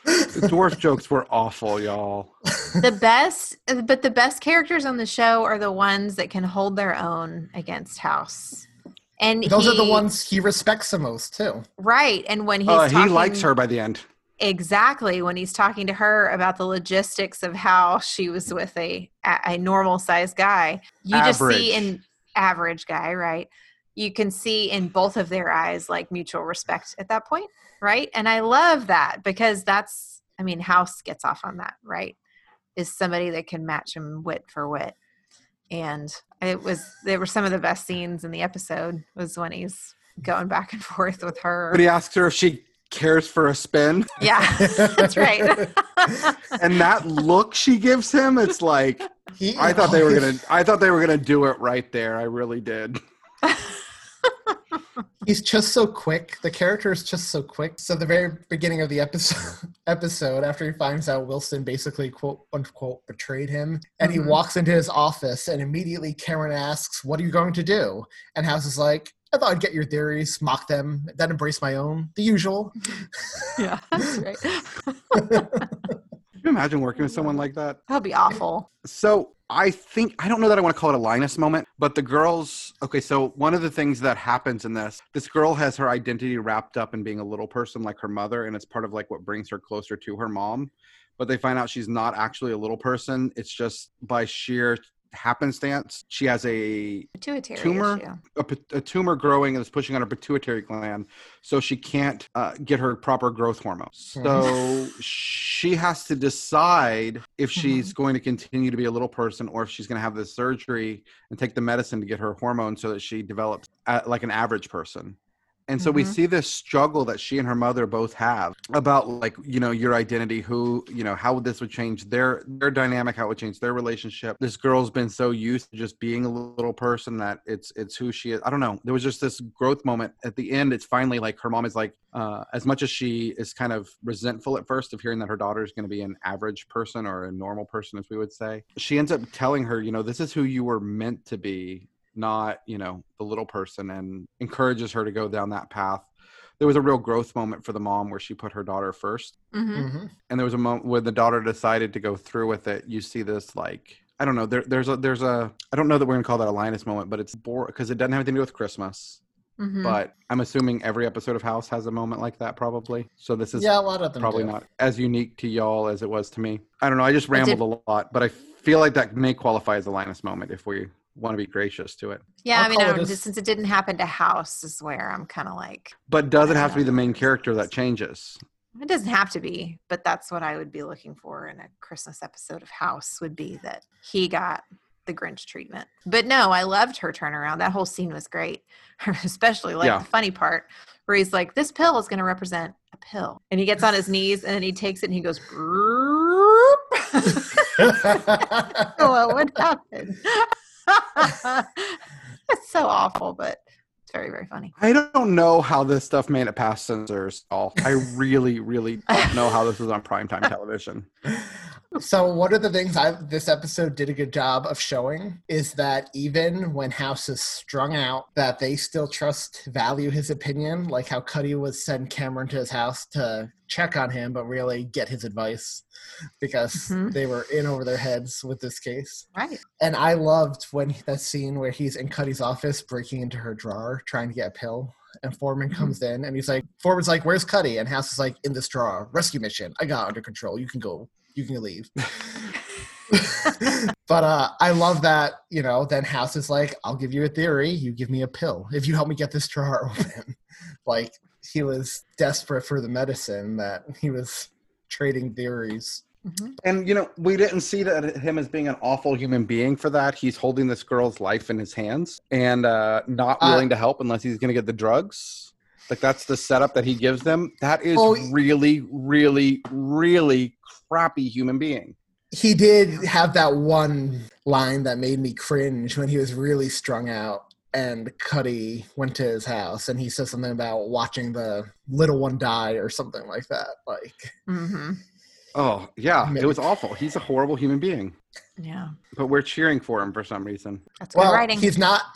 The dwarf jokes were awful, y'all. The best characters on the show are the ones that can hold their own against House. And those are the ones he respects the most, too. Right. And when he's he likes her by the end. Exactly. When he's talking to her about the logistics of how she was with a normal-sized guy. You just see an average guy, right? You can see in both of their eyes, like, mutual respect at that point, right? And I love that because that's, I mean, House gets off on that, right? Is somebody that can match him wit for wit. And there were some of the best scenes in the episode was when he's going back and forth with her. But he asks her if she cares for a spin. Yeah, that's right. And that look she gives him, it's like, I thought they were gonna do it right there. I really did. He's just so quick. The character is just so quick. So the very beginning of the episode, after he finds out Wilson basically, quote unquote, betrayed him, and he walks into his office and immediately Karen asks, "What are you going to do?" And House is like, "I thought I'd get your theories, mock them, then embrace my own. The usual." Yeah, that's right. Can you imagine working with someone like that? That'd be awful. So I think, I don't know that I want to call it a Linus moment, but the girls, okay, so one of the things that happens in this girl has her identity wrapped up in being a little person like her mother, and it's part of like what brings her closer to her mom, but they find out she's not actually a little person. It's just by sheer happenstance, she has a pituitary tumor, a tumor growing and is pushing on her pituitary gland, so she can't get her proper growth hormone. So she has to decide if she's going to continue to be a little person or if she's going to have this surgery and take the medicine to get her hormone so that she develops like an average person. And so we see this struggle that she and her mother both have about, like, you know, your identity, who, you know, how this would change their dynamic, how it would change their relationship. This girl's been so used to just being a little person that it's who she is. I don't know. There was just this growth moment at the end. It's finally like her mom is like, as much as she is kind of resentful at first of hearing that her daughter is going to be an average person or a normal person, as we would say, she ends up telling her, you know, this is who you were meant to be, not, you know, the little person, and encourages her to go down that path. There was a real growth moment for the mom where she put her daughter first. And there was a moment when the daughter decided to go through with it. You see this, like, I don't know, there's a I don't know that we're going to call that a Linus moment, but it's boring because it doesn't have anything to do with Christmas. But I'm assuming every episode of House has a moment like that, probably. So this is a lot of them probably do. Not as unique to y'all as it was to me. I don't know. I just rambled a lot, but I feel like that may qualify as a Linus moment if we want to be gracious to it. Yeah, I mean, since it didn't happen to House is where I'm kind of like. But does it have to be the main character that changes? It doesn't have to be, but that's what I would be looking for in a Christmas episode of House, would be that he got the Grinch treatment. But no, I loved her turnaround. That whole scene was great, especially like the funny part where he's like, this pill is going to represent a pill. And he gets on his knees and then he takes it and he goes, well, what happened? It's so awful, but it's very, very funny. I don't know how this stuff made it past censors at all. I really, really don't know how this was on primetime television. So one of the things this episode did a good job of showing is that even when House is strung out, that they still value his opinion, like how Cuddy would send Cameron to his house to check on him, but really get his advice, because they were in over their heads with this case. Right. And I loved that scene where he's in Cuddy's office breaking into her drawer, trying to get a pill. And Foreman comes in and he's like, Foreman's like, where's Cuddy? And House is like, in this drawer, rescue mission. I got it under control. You can go. You can leave. But I love that, you know, then House is like, I'll give you a theory. You give me a pill. If you help me get this drawer open. Like, he was desperate for the medicine, that he was trading theories. And, you know, we didn't see that him as being an awful human being for that. He's holding this girl's life in his hands and not willing to help unless he's going to get the drugs. Like, that's the setup that he gives them. That is really, really, really crappy human being. He did have that one line that made me cringe when he was really strung out and Cuddy went to his house and he said something about watching the little one die or something like that. Like, oh, yeah. It was awful. He's a horrible human being. Yeah. But we're cheering for him for some reason. That's good writing. He's not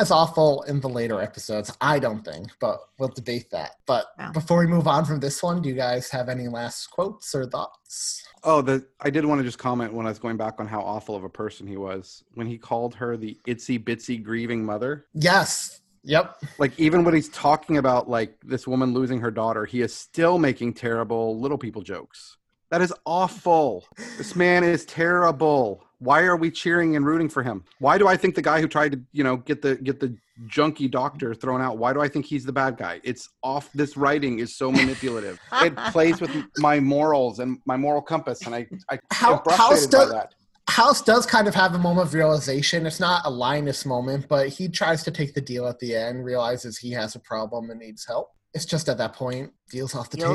as awful in the later episodes, I don't think, but we'll debate that. But before we move on from this one, do you guys have any last quotes or thoughts? I did want to just comment when I was going back on how awful of a person he was. When he called her the itsy bitsy grieving mother. Yes. Yep. Like, even when he's talking about, like, this woman losing her daughter, he is still making terrible little people jokes. That is awful. This man is terrible. Why are we cheering and rooting for him? Why do I think the guy who tried to, you know, get the junkie doctor thrown out, why do I think he's the bad guy? It's off. This writing is so manipulative. It plays with my morals and my moral compass, and I am frustrated by that. House does kind of have a moment of realization. It's not a Linus moment, but he tries to take the deal at the end, realizes he has a problem and needs help. It's just at that point, deal's off the table.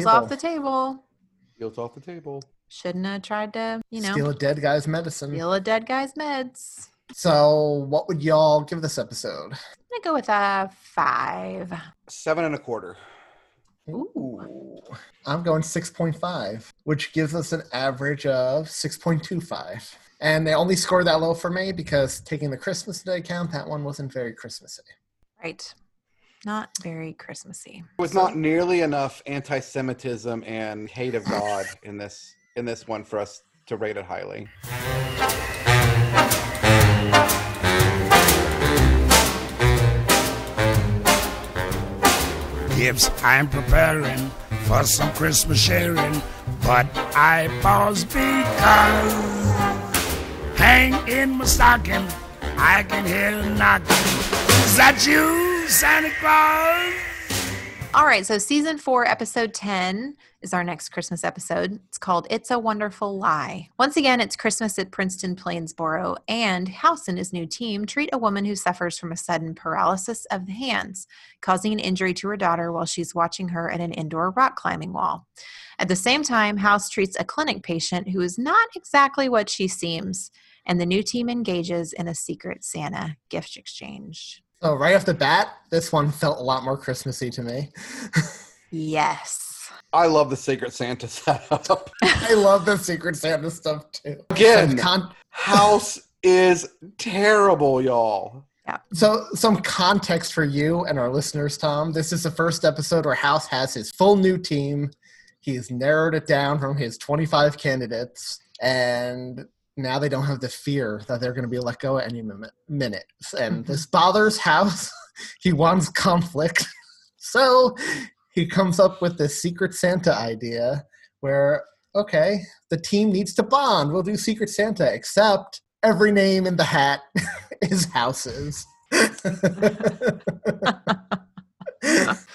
Guilt off the table. Shouldn't have tried to, you know, steal a dead guy's medicine. Steal a dead guy's meds. So what would y'all give this episode? I'm going to go with a 5. 7.25. Ooh. I'm going 6.5, which gives us an average of 6.25. And they only scored that low for me because, taking the Christmas Day account, that one wasn't very Christmassy. Right. Not very Christmassy. It was not nearly enough anti-Semitism and hate of God in this one for us to rate it highly. gifts I'm preparing for some Christmas sharing, but I pause because hang in my stocking, I can hear a knocking. Is that you, Santa Claus? All right, so season 4, episode 10 is our next Christmas episode. It's called It's a Wonderful Lie. Once again, it's Christmas at Princeton Plainsboro, and House and his new team treat a woman who suffers from a sudden paralysis of the hands, causing an injury to her daughter while she's watching her at an indoor rock climbing wall. At the same time, House treats a clinic patient who is not exactly what she seems, and the new team engages in a secret Santa gift exchange. Oh, right off the bat, this one felt a lot more Christmassy to me. Yes. I love the Secret Santa setup. I love the Secret Santa stuff, too. Again, House is terrible, y'all. Yeah. So some context for you and our listeners, Tom. This is the first episode where House has his full new team. He's narrowed it down from his 25 candidates, and now they don't have the fear that they're going to be let go at any minute. And this bothers House. He wants conflict. So he comes up with this Secret Santa idea where, okay, the team needs to bond. We'll do Secret Santa, except every name in the hat is House's.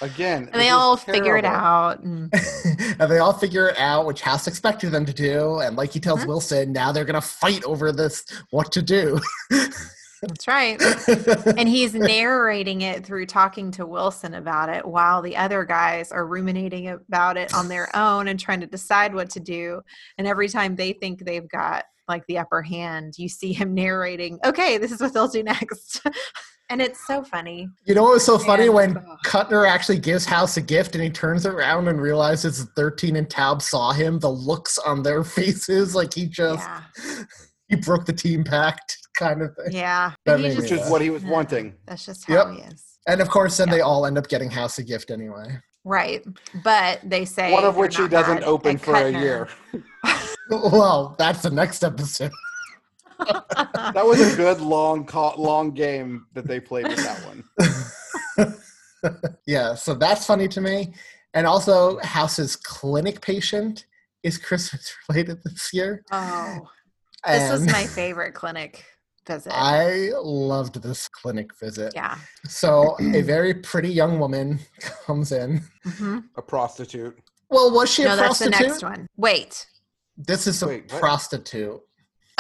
Again, and they all figure it out. And they all figure out which House expected them to do. And like he tells Wilson, now they're going to fight over this, what to do. That's right. And he's narrating it through talking to Wilson about it while the other guys are ruminating about it on their own and trying to decide what to do. And every time they think they've got like the upper hand, you see him narrating, okay, this is what they'll do next. And it's so funny. You know what was so funny? When Cutner actually gives House a gift and he turns around and realizes 13 and Taub saw him, the looks on their faces, like he just, he broke the team pact kind of thing. Yeah. Which is what he was wanting. That's just how he is. And of course, then they all end up getting House a gift anyway. Right. But they say. One of which he doesn't open for a year. Well, that's the next episode. That was a good long game that they played with that one. Yeah, so that's funny to me. And also, House's clinic patient is Christmas related this year. Oh, and this was my favorite clinic visit. I loved this clinic visit. Yeah. So a very pretty young woman comes in. Mm-hmm. A prostitute. Well, was she a prostitute? No, that's the next one. Wait. This is a prostitute.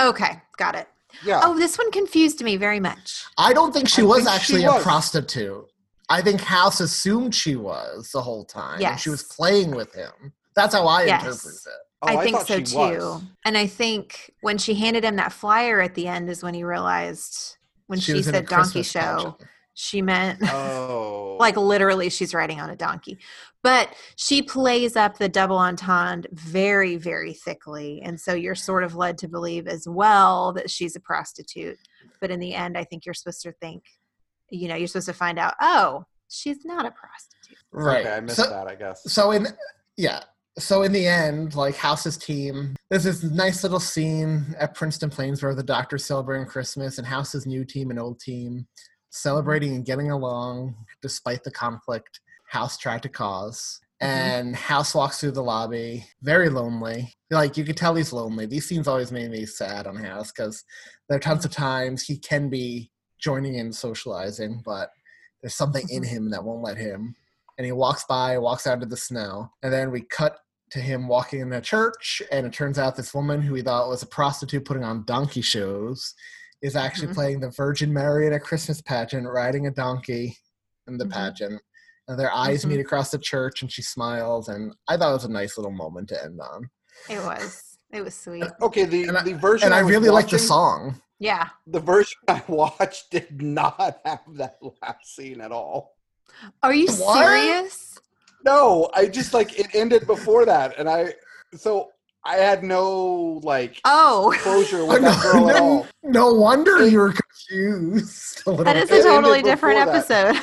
Okay, got it. Yeah. Oh, this one confused me very much. I don't think she was actually a prostitute. I think House assumed she was the whole time. Yes. And she was playing with him. That's how I interpret it. Oh, I think so too. Was. And I think when she handed him that flyer at the end is when he realized when she said donkey show, she meant like literally she's riding on a donkey. But she plays up the double entendre very, very thickly. And so you're sort of led to believe as well that she's a prostitute. But in the end, I think you're supposed to think, you know, you're supposed to find out, oh, she's not a prostitute. Right. Okay, I missed that, I guess. So in the end, like House's team, there's this nice little scene at Princeton Plainsboro, the doctor's celebrating Christmas and House's new team and old team celebrating and getting along despite the conflict House tried to cause. And House walks through the lobby, very lonely. Like, you could tell he's lonely. These scenes always made me sad on House because there are tons of times he can be joining in socializing, but there's something in him that won't let him. And he walks out into the snow. And then we cut to him walking in a church, and it turns out this woman who he thought was a prostitute putting on donkey shows is actually playing the Virgin Mary in a Christmas pageant, riding a donkey in the pageant. And their eyes meet across the church, and she smiles, and I thought it was a nice little moment to end on. It was sweet. Okay, the version and I really liked the song. Yeah, the version I watched did not have that last scene at all. Are you serious? No, I just like it ended before that, and I had no like closure with that girl at all. No wonder you were confused. That is a totally different episode.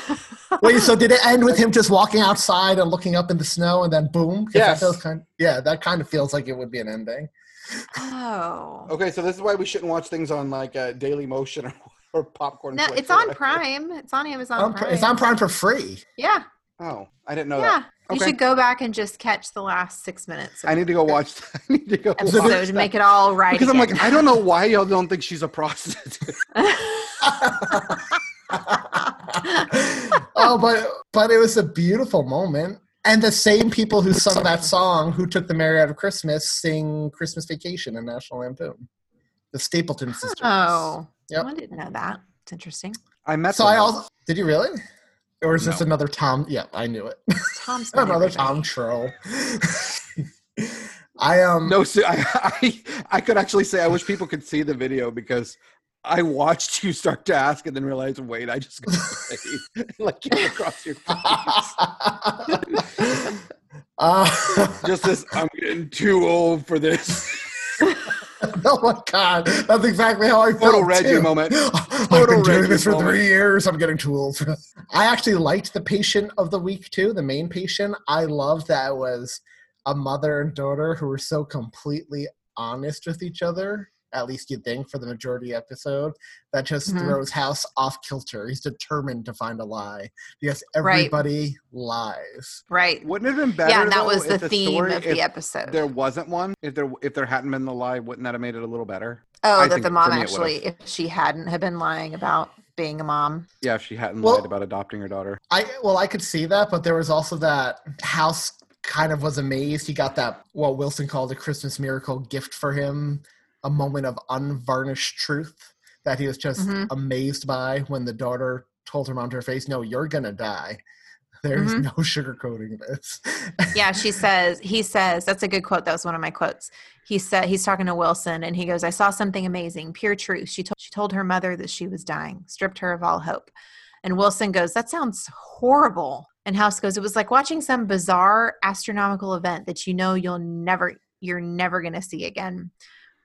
Wait, so did it end with him just walking outside and looking up in the snow and then boom? Yes. That kind of feels like it would be an ending. Oh. Okay, so this is why we shouldn't watch things on like Daily Motion or Popcorn. No, it's on Prime. It's on Amazon Prime. It's on Prime for free. Yeah. Oh, I didn't know that. Yeah, okay. You should go back and just catch the last 6 minutes. I need to go watch that. I need to go episode watch to make it all right. Because again. I'm like, I don't know why y'all don't think she's a prostitute. Oh, but it was a beautiful moment. And the same people who sung that song who took the Merry Out of Christmas sing Christmas Vacation in National Lampoon. The Stapleton sisters. Oh, yep. I didn't know that. It's interesting. I met so them. I also did you really? Or is this another Tom? Yeah, I knew it. Tom's another Tom troll. I could actually say I wish people could see the video because I watched you start to ask and then realized, wait, I just got to like came across your face. Just this, I'm getting too old for this. Oh my God, that's exactly how I felt. Total Reggie moment. I've been doing this for 3 years. I'm getting too old. I actually liked the patient of the week too, the main patient. I loved that it was a mother and daughter who were so completely honest with each other. At least you'd think for the majority of the episode, that just throws House off kilter. He's determined to find a lie because everybody lies. Right. Wouldn't it have been better? Yeah, and that was the theme of the episode. There wasn't one. If there hadn't been the lie, wouldn't that have made it a little better? Oh, that the mom actually, if she hadn't have been lying about being a mom. Yeah, if she hadn't lied about adopting her daughter. I could see that, but there was also that House kind of was amazed. He got that, what Wilson called a Christmas miracle gift for him. A moment of unvarnished truth that he was just amazed by when the daughter told her mom to her face, no, you're going to die. There's no sugarcoating this. Yeah, he says, that's a good quote. That was one of my quotes. He said, he's talking to Wilson and he goes, I saw something amazing, pure truth. She told her mother that she was dying, stripped her of all hope. And Wilson goes, that sounds horrible. And House goes, it was like watching some bizarre astronomical event that you know you're never going to see again.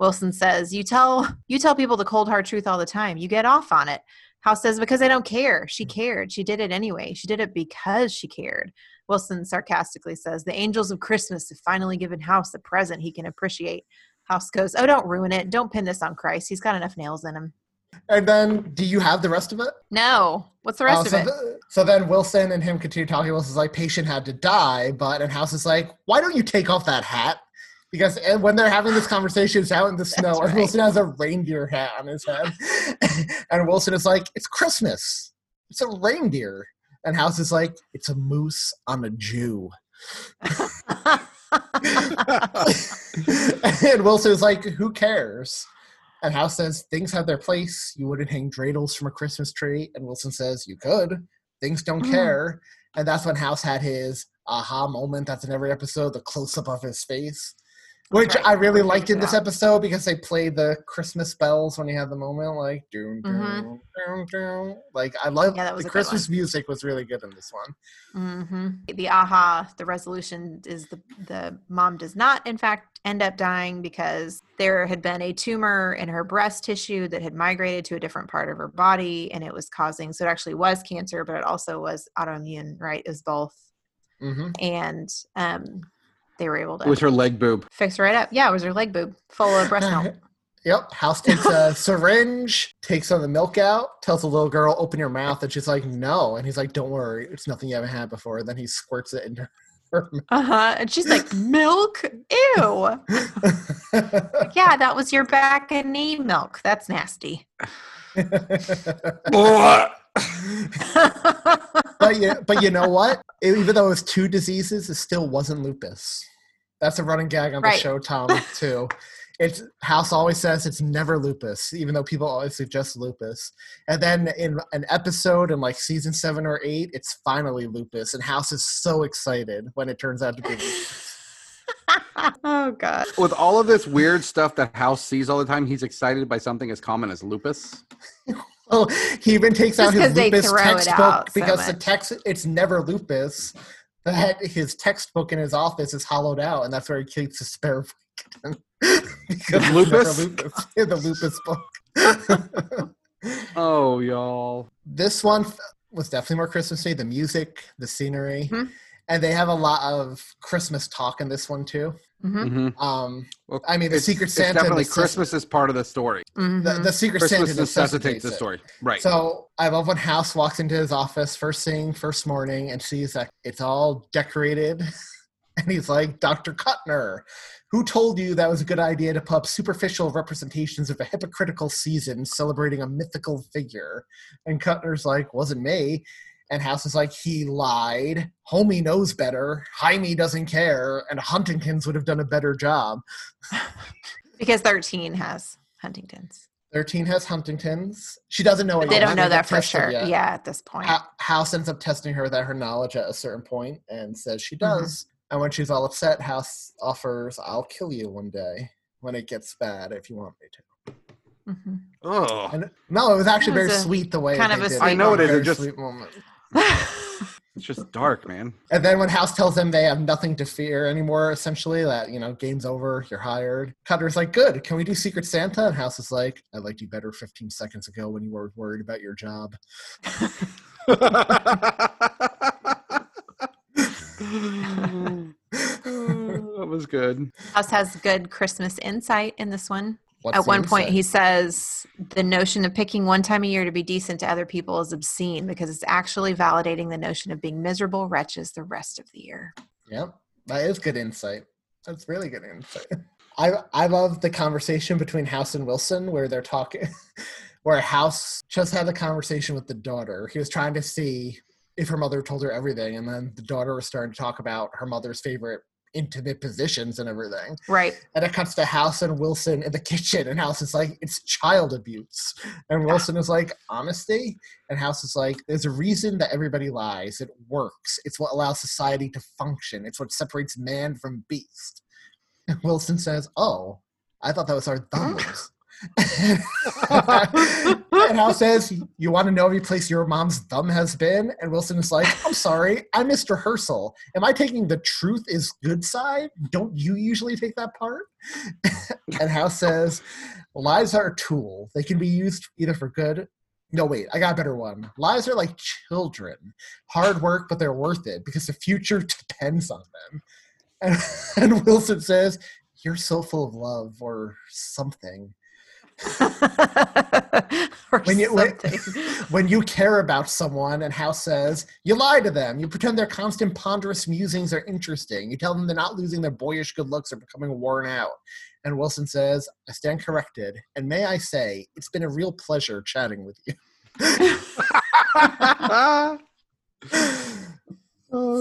Wilson says, you tell people the cold hard truth all the time. You get off on it. House says, because I don't care. She cared. She did it anyway. She did it because she cared. Wilson sarcastically says, the angels of Christmas have finally given House a present he can appreciate. House goes, oh, don't ruin it. Don't pin this on Christ. He's got enough nails in him. And then, do you have the rest of it? No. What's the rest of it? So then Wilson and him continue talking. Wilson's like, patient had to die, and House is like, why don't you take off that hat? Because when they're having this conversation, it's out in the snow, and Wilson has a reindeer hat on his head. And Wilson is like, it's Christmas. It's a reindeer. And House is like, it's a moose on a Jew. And Wilson is like, who cares? And House says, things have their place. You wouldn't hang dreidels from a Christmas tree. And Wilson says, you could. Things don't care. And that's when House had his aha moment. That's in every episode, the close-up of his face. Which I really liked in this episode because they played the Christmas bells when you had the moment, like doom doom doom doom. Like I love the Christmas music was really good in this one. Mm-hmm. The aha, the resolution is the mom does not in fact end up dying because there had been a tumor in her breast tissue that had migrated to a different part of her body, and it was causing so it actually was cancer, but it also was autoimmune. Right, it was both, and they were able to. It was her leg boob. Fixed right up. Yeah, it was her leg boob full of breast milk. Yep. House takes a syringe, takes some of the milk out, tells the little girl, open your mouth. And she's like, no. And he's like, don't worry. It's nothing you haven't had before. And then he squirts it into her mouth. And she's like, milk? Ew. Like, yeah, that was your back and knee milk. That's nasty. But you know what? Even though it was two diseases, it still wasn't lupus. That's a running gag on the show, Tom, too. House always says it's never lupus, even though people always suggest lupus. And then in an episode in like season 7 or 8, it's finally lupus. And House is so excited when it turns out to be lupus. Oh, God. With all of this weird stuff that House sees all the time, he's excited by something as common as lupus. Oh, he even takes out his lupus textbook because the text—it's never lupus. That his textbook in his office is hollowed out, and that's where he keeps his spare because lupus. The lupus book. Oh, y'all! This one was definitely more Christmassy. The music, the scenery, And they have a lot of Christmas talk in this one, too. Mm-hmm. Well, I mean, the Secret Santa... definitely Christmas is part of the story. Mm-hmm. The Secret Christmas Santa necessitates the story. Right. So I love when House walks into his office first morning and sees that it's all decorated. And he's like, Dr. Kuttner, who told you that was a good idea to put up superficial representations of a hypocritical season celebrating a mythical figure? And Kuttner's like, wasn't me. And House is like, he lied. Homie knows better. Jaime doesn't care. And Huntington's would have done a better job. Because 13 has Huntington's. 13 has Huntington's. She doesn't know it yet. They don't know that for sure. Yeah, at this point. House ends up testing her without her knowledge at a certain point and says she does. Mm-hmm. And when she's all upset, House offers, I'll kill you one day when it gets bad if you want me to. Mm-hmm. Oh and, no! It was actually very sweet the way kind of a sweet. I know it is. It's just sweet moment. It's just dark, man. And then when House tells them they have nothing to fear anymore, essentially that game's over, you're hired. Cutter's like, "Good, can we do Secret Santa?" And House is like, "I liked you better 15 seconds ago when you were worried about your job." That was good. House has good Christmas insight in this one. What's at one point, he says, the notion of picking one time a year to be decent to other people is obscene because it's actually validating the notion of being miserable wretches the rest of the year. Yep. That is good insight. That's really good insight. I love the conversation between House and Wilson where they're talking, where House just had a conversation with the daughter. He was trying to see if her mother told her everything, and then the daughter was starting to talk about her mother's favorite intimate positions and everything. Right. And it comes to House and Wilson in the kitchen, and House is like, it's child abuse. And Wilson is like, honesty? And House is like, there's a reason that everybody lies. It works. It's what allows society to function. It's what separates man from beast. And Wilson says, oh, I thought that was our thumbs. And House says, you want to know every place your mom's thumb has been? And Wilson is like, I'm sorry, I missed rehearsal. Am I taking the truth is good side? Don't you usually take that part? And House says, lies are a tool. They can be used either for good. No, wait, I got a better one. Lies are like children. Hard work, but they're worth it because the future depends on them. And Wilson says, you're so full of love or something. when you care about someone, and House says, you lie to them. You pretend their constant ponderous musings are interesting. You tell them they're not losing their boyish good looks or becoming worn out. And Wilson says, I stand corrected. And may I say, it's been a real pleasure chatting with you.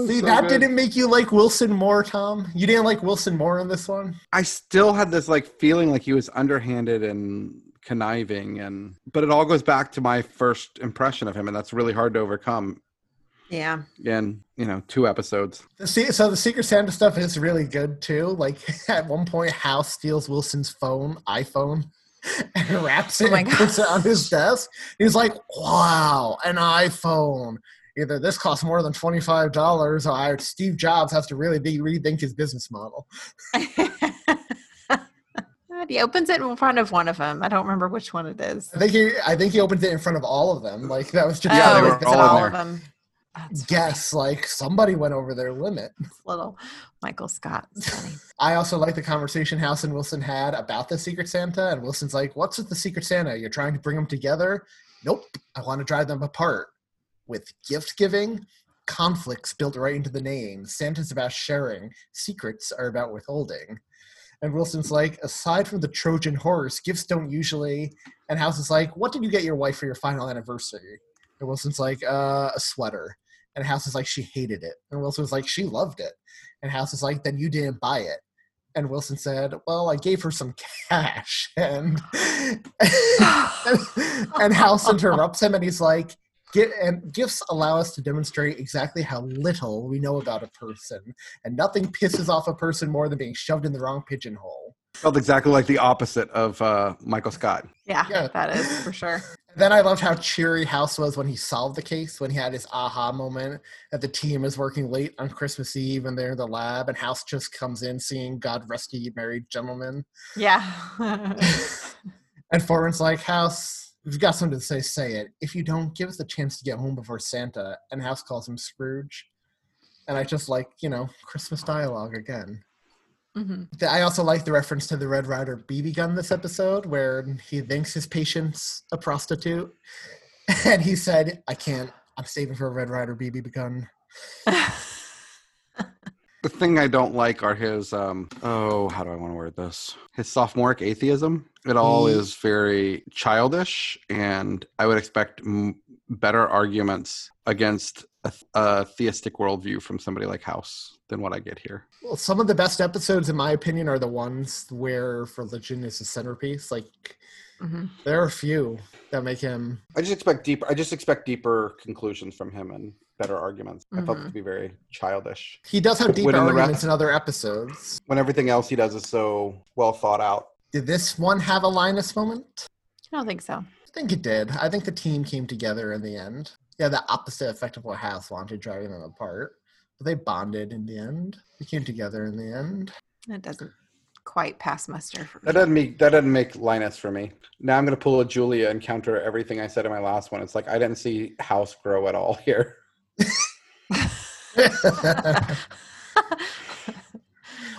See, so that good. Didn't make you like Wilson more, Tom? You didn't like Wilson more in this one? I still had this feeling like he was underhanded and conniving, but it all goes back to my first impression of him, and that's really hard to overcome. Yeah. And 2 episodes. So the Secret Santa stuff is really good too. At one point, House steals Wilson's iPhone. And wraps it and puts it on his desk. He's like, wow, an iPhone. Either this costs more than $25 or Steve Jobs has to really rethink his business model. He opens it in front of one of them. I don't remember which one it is. I think he opens it in front of all of them. That was just they were all of them. Guess somebody went over their limit. Little Michael Scott. I also like the conversation House and Wilson had about the Secret Santa, and Wilson's like, what's with the Secret Santa? You're trying to bring them together? Nope. I want to drive them apart. With gift giving, conflicts built right into the name. Santa's about sharing. Secrets are about withholding. And Wilson's like, aside from the Trojan horse, gifts don't usually. And House is like, what did you get your wife for your final anniversary? And Wilson's like, a sweater. And House is like, she hated it. And Wilson's like, she loved it. And House is like, then you didn't buy it. And Wilson said, well, I gave her some cash. And House interrupts him, and he's like, gifts allow us to demonstrate exactly how little we know about a person, and nothing pisses off a person more than being shoved in the wrong pigeonhole. Felt exactly like the opposite of Michael Scott. Yeah, that is for sure. Then I loved how cheery House was when he solved the case, when he had his aha moment that the team is working late on Christmas Eve and they're in the lab, and House just comes in singing God Rest Ye Merry Gentlemen. Yeah. And Foreman's like, House, if you've got something to say, say it. If you don't, give us a chance to get home before Santa. And House calls him Scrooge. And I just like, you know, Christmas dialogue again. Mm-hmm. I also like the reference to the Red Ryder BB gun this episode, where he thinks his patient's a prostitute. And he said, I can't. I'm saving for a Red Ryder BB gun. The thing I don't like are his, how do I want to word this? His sophomoric atheism. It all is very childish, and I would expect better arguments against a theistic worldview from somebody like House than what I get here. Well, some of the best episodes, in my opinion, are the ones where religion is the centerpiece. Like, mm-hmm. there are a few that make him... I just expect deeper conclusions from him and better arguments. Mm-hmm. I felt it to be very childish. He does have deeper arguments in other episodes. When everything else he does is so well thought out. Did this one have a Linus moment? I don't think so. I think it did. I think the team came together in the end. Yeah, the opposite effect of what House wanted, driving them apart. But they bonded in the end. They came together in the end. That doesn't quite pass muster for me. That doesn't make Linus for me. Now I'm going to pull a Julia and counter everything I said in my last one. It's like, I didn't see House grow at all here.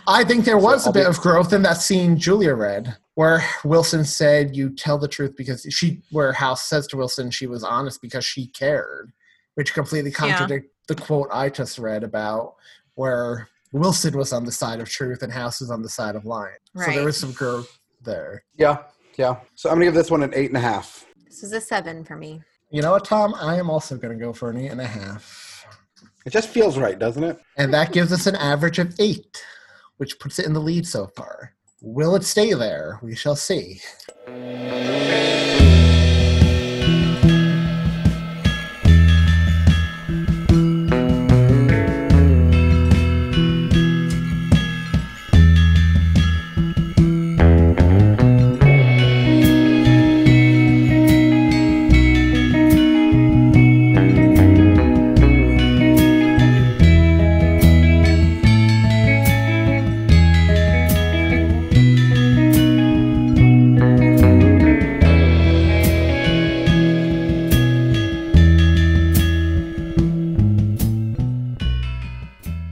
I think there was a bit of growth in that scene Julia read, where Wilson said, you tell the truth because where House says to Wilson she was honest because she cared, which completely contradicts the quote I just read about where Wilson was on the side of truth and House was on the side of lying. Right. So there was some growth there. Yeah. So I'm going to give this one an 8.5. This is a 7 for me. You know what, Tom? I am also going to go for an 8.5. It just feels right, doesn't it? And that gives us an average of 8, which puts it in the lead so far. Will it stay there? We shall see.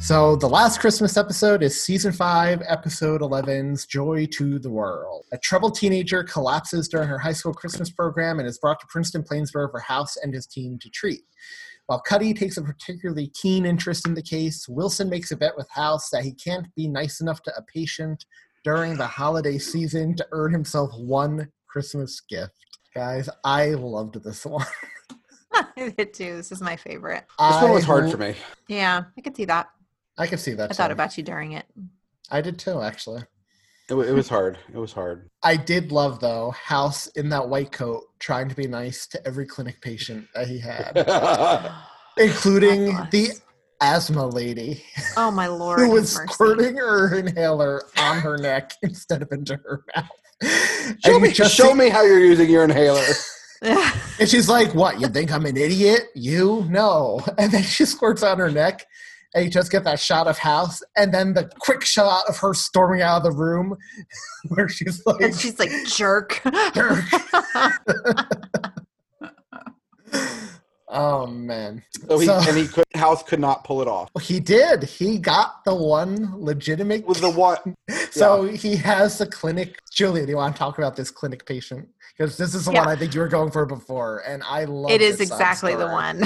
So the last Christmas episode is Season 5, Episode 11's Joy to the World. A troubled teenager collapses during her high school Christmas program and is brought to Princeton Plainsboro for House and his team to treat. While Cuddy takes a particularly keen interest in the case, Wilson makes a bet with House that he can't be nice enough to a patient during the holiday season to earn himself one Christmas gift. Guys, I loved this one. I did too. This is my favorite. This one was hard for me. Yeah, I could see that. I thought about you during it. I did too, actually. It was hard. I did love, though, House in that white coat trying to be nice to every clinic patient that he had, including the asthma lady. Oh, my Lord. Who was squirting her inhaler on her neck instead of into her mouth. Show me how you're using your inhaler. And she's like, what, you think I'm an idiot? You? No. And then she squirts on her neck. And you just get that shot of House, and then the quick shot of her storming out of the room, where she's like... And she's like, jerk. Oh, man. House could not pull it off. He did. He got the one legitimate... With the one... So he has the clinic... Julia, do you want to talk about this clinic patient? Because this is the one I think you were going for before, and I love it. It is exactly the one.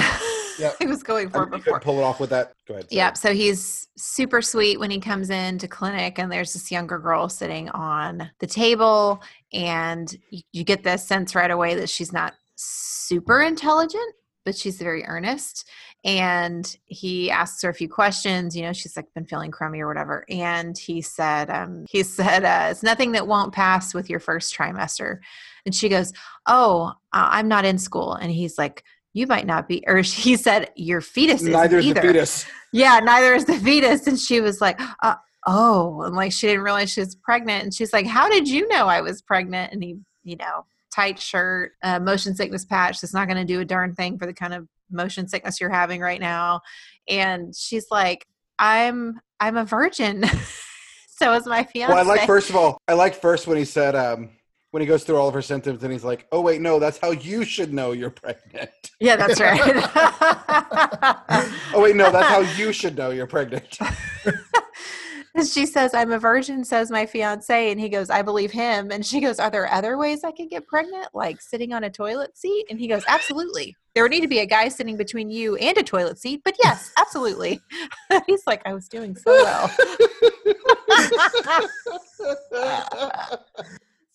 Yep. He was going for before. Pull it off with that. Go ahead. Sorry. Yep. So he's super sweet when he comes into clinic, and there's this younger girl sitting on the table, and you get this sense right away that she's not super intelligent, but she's very earnest. And he asks her a few questions. You know, she's like been feeling crummy or whatever. And he said, it's nothing that won't pass with your first trimester. And she goes, oh, I'm not in school. And he's like, you might not be, or he said, your fetus isn't either. Neither is the fetus. Yeah, neither is the fetus. And she was like, oh, and like she didn't realize she was pregnant. And she's like, how did you know I was pregnant? And he, you know, tight shirt, motion sickness patch that's not going to do a darn thing for the kind of motion sickness you're having right now. And she's like, I'm a virgin. So is my fiance. Well, I like first when he said, when he goes through all of her symptoms and he's like, oh, wait, no, that's how you should know you're pregnant. Yeah, that's right. Oh, wait, no, that's how you should know you're pregnant. She says, I'm a virgin, says my fiance. And he goes, I believe him. And she goes, are there other ways I could get pregnant? Like sitting on a toilet seat? And he goes, absolutely. There would need to be a guy sitting between you and a toilet seat. But yes, absolutely. He's like, I was doing so well.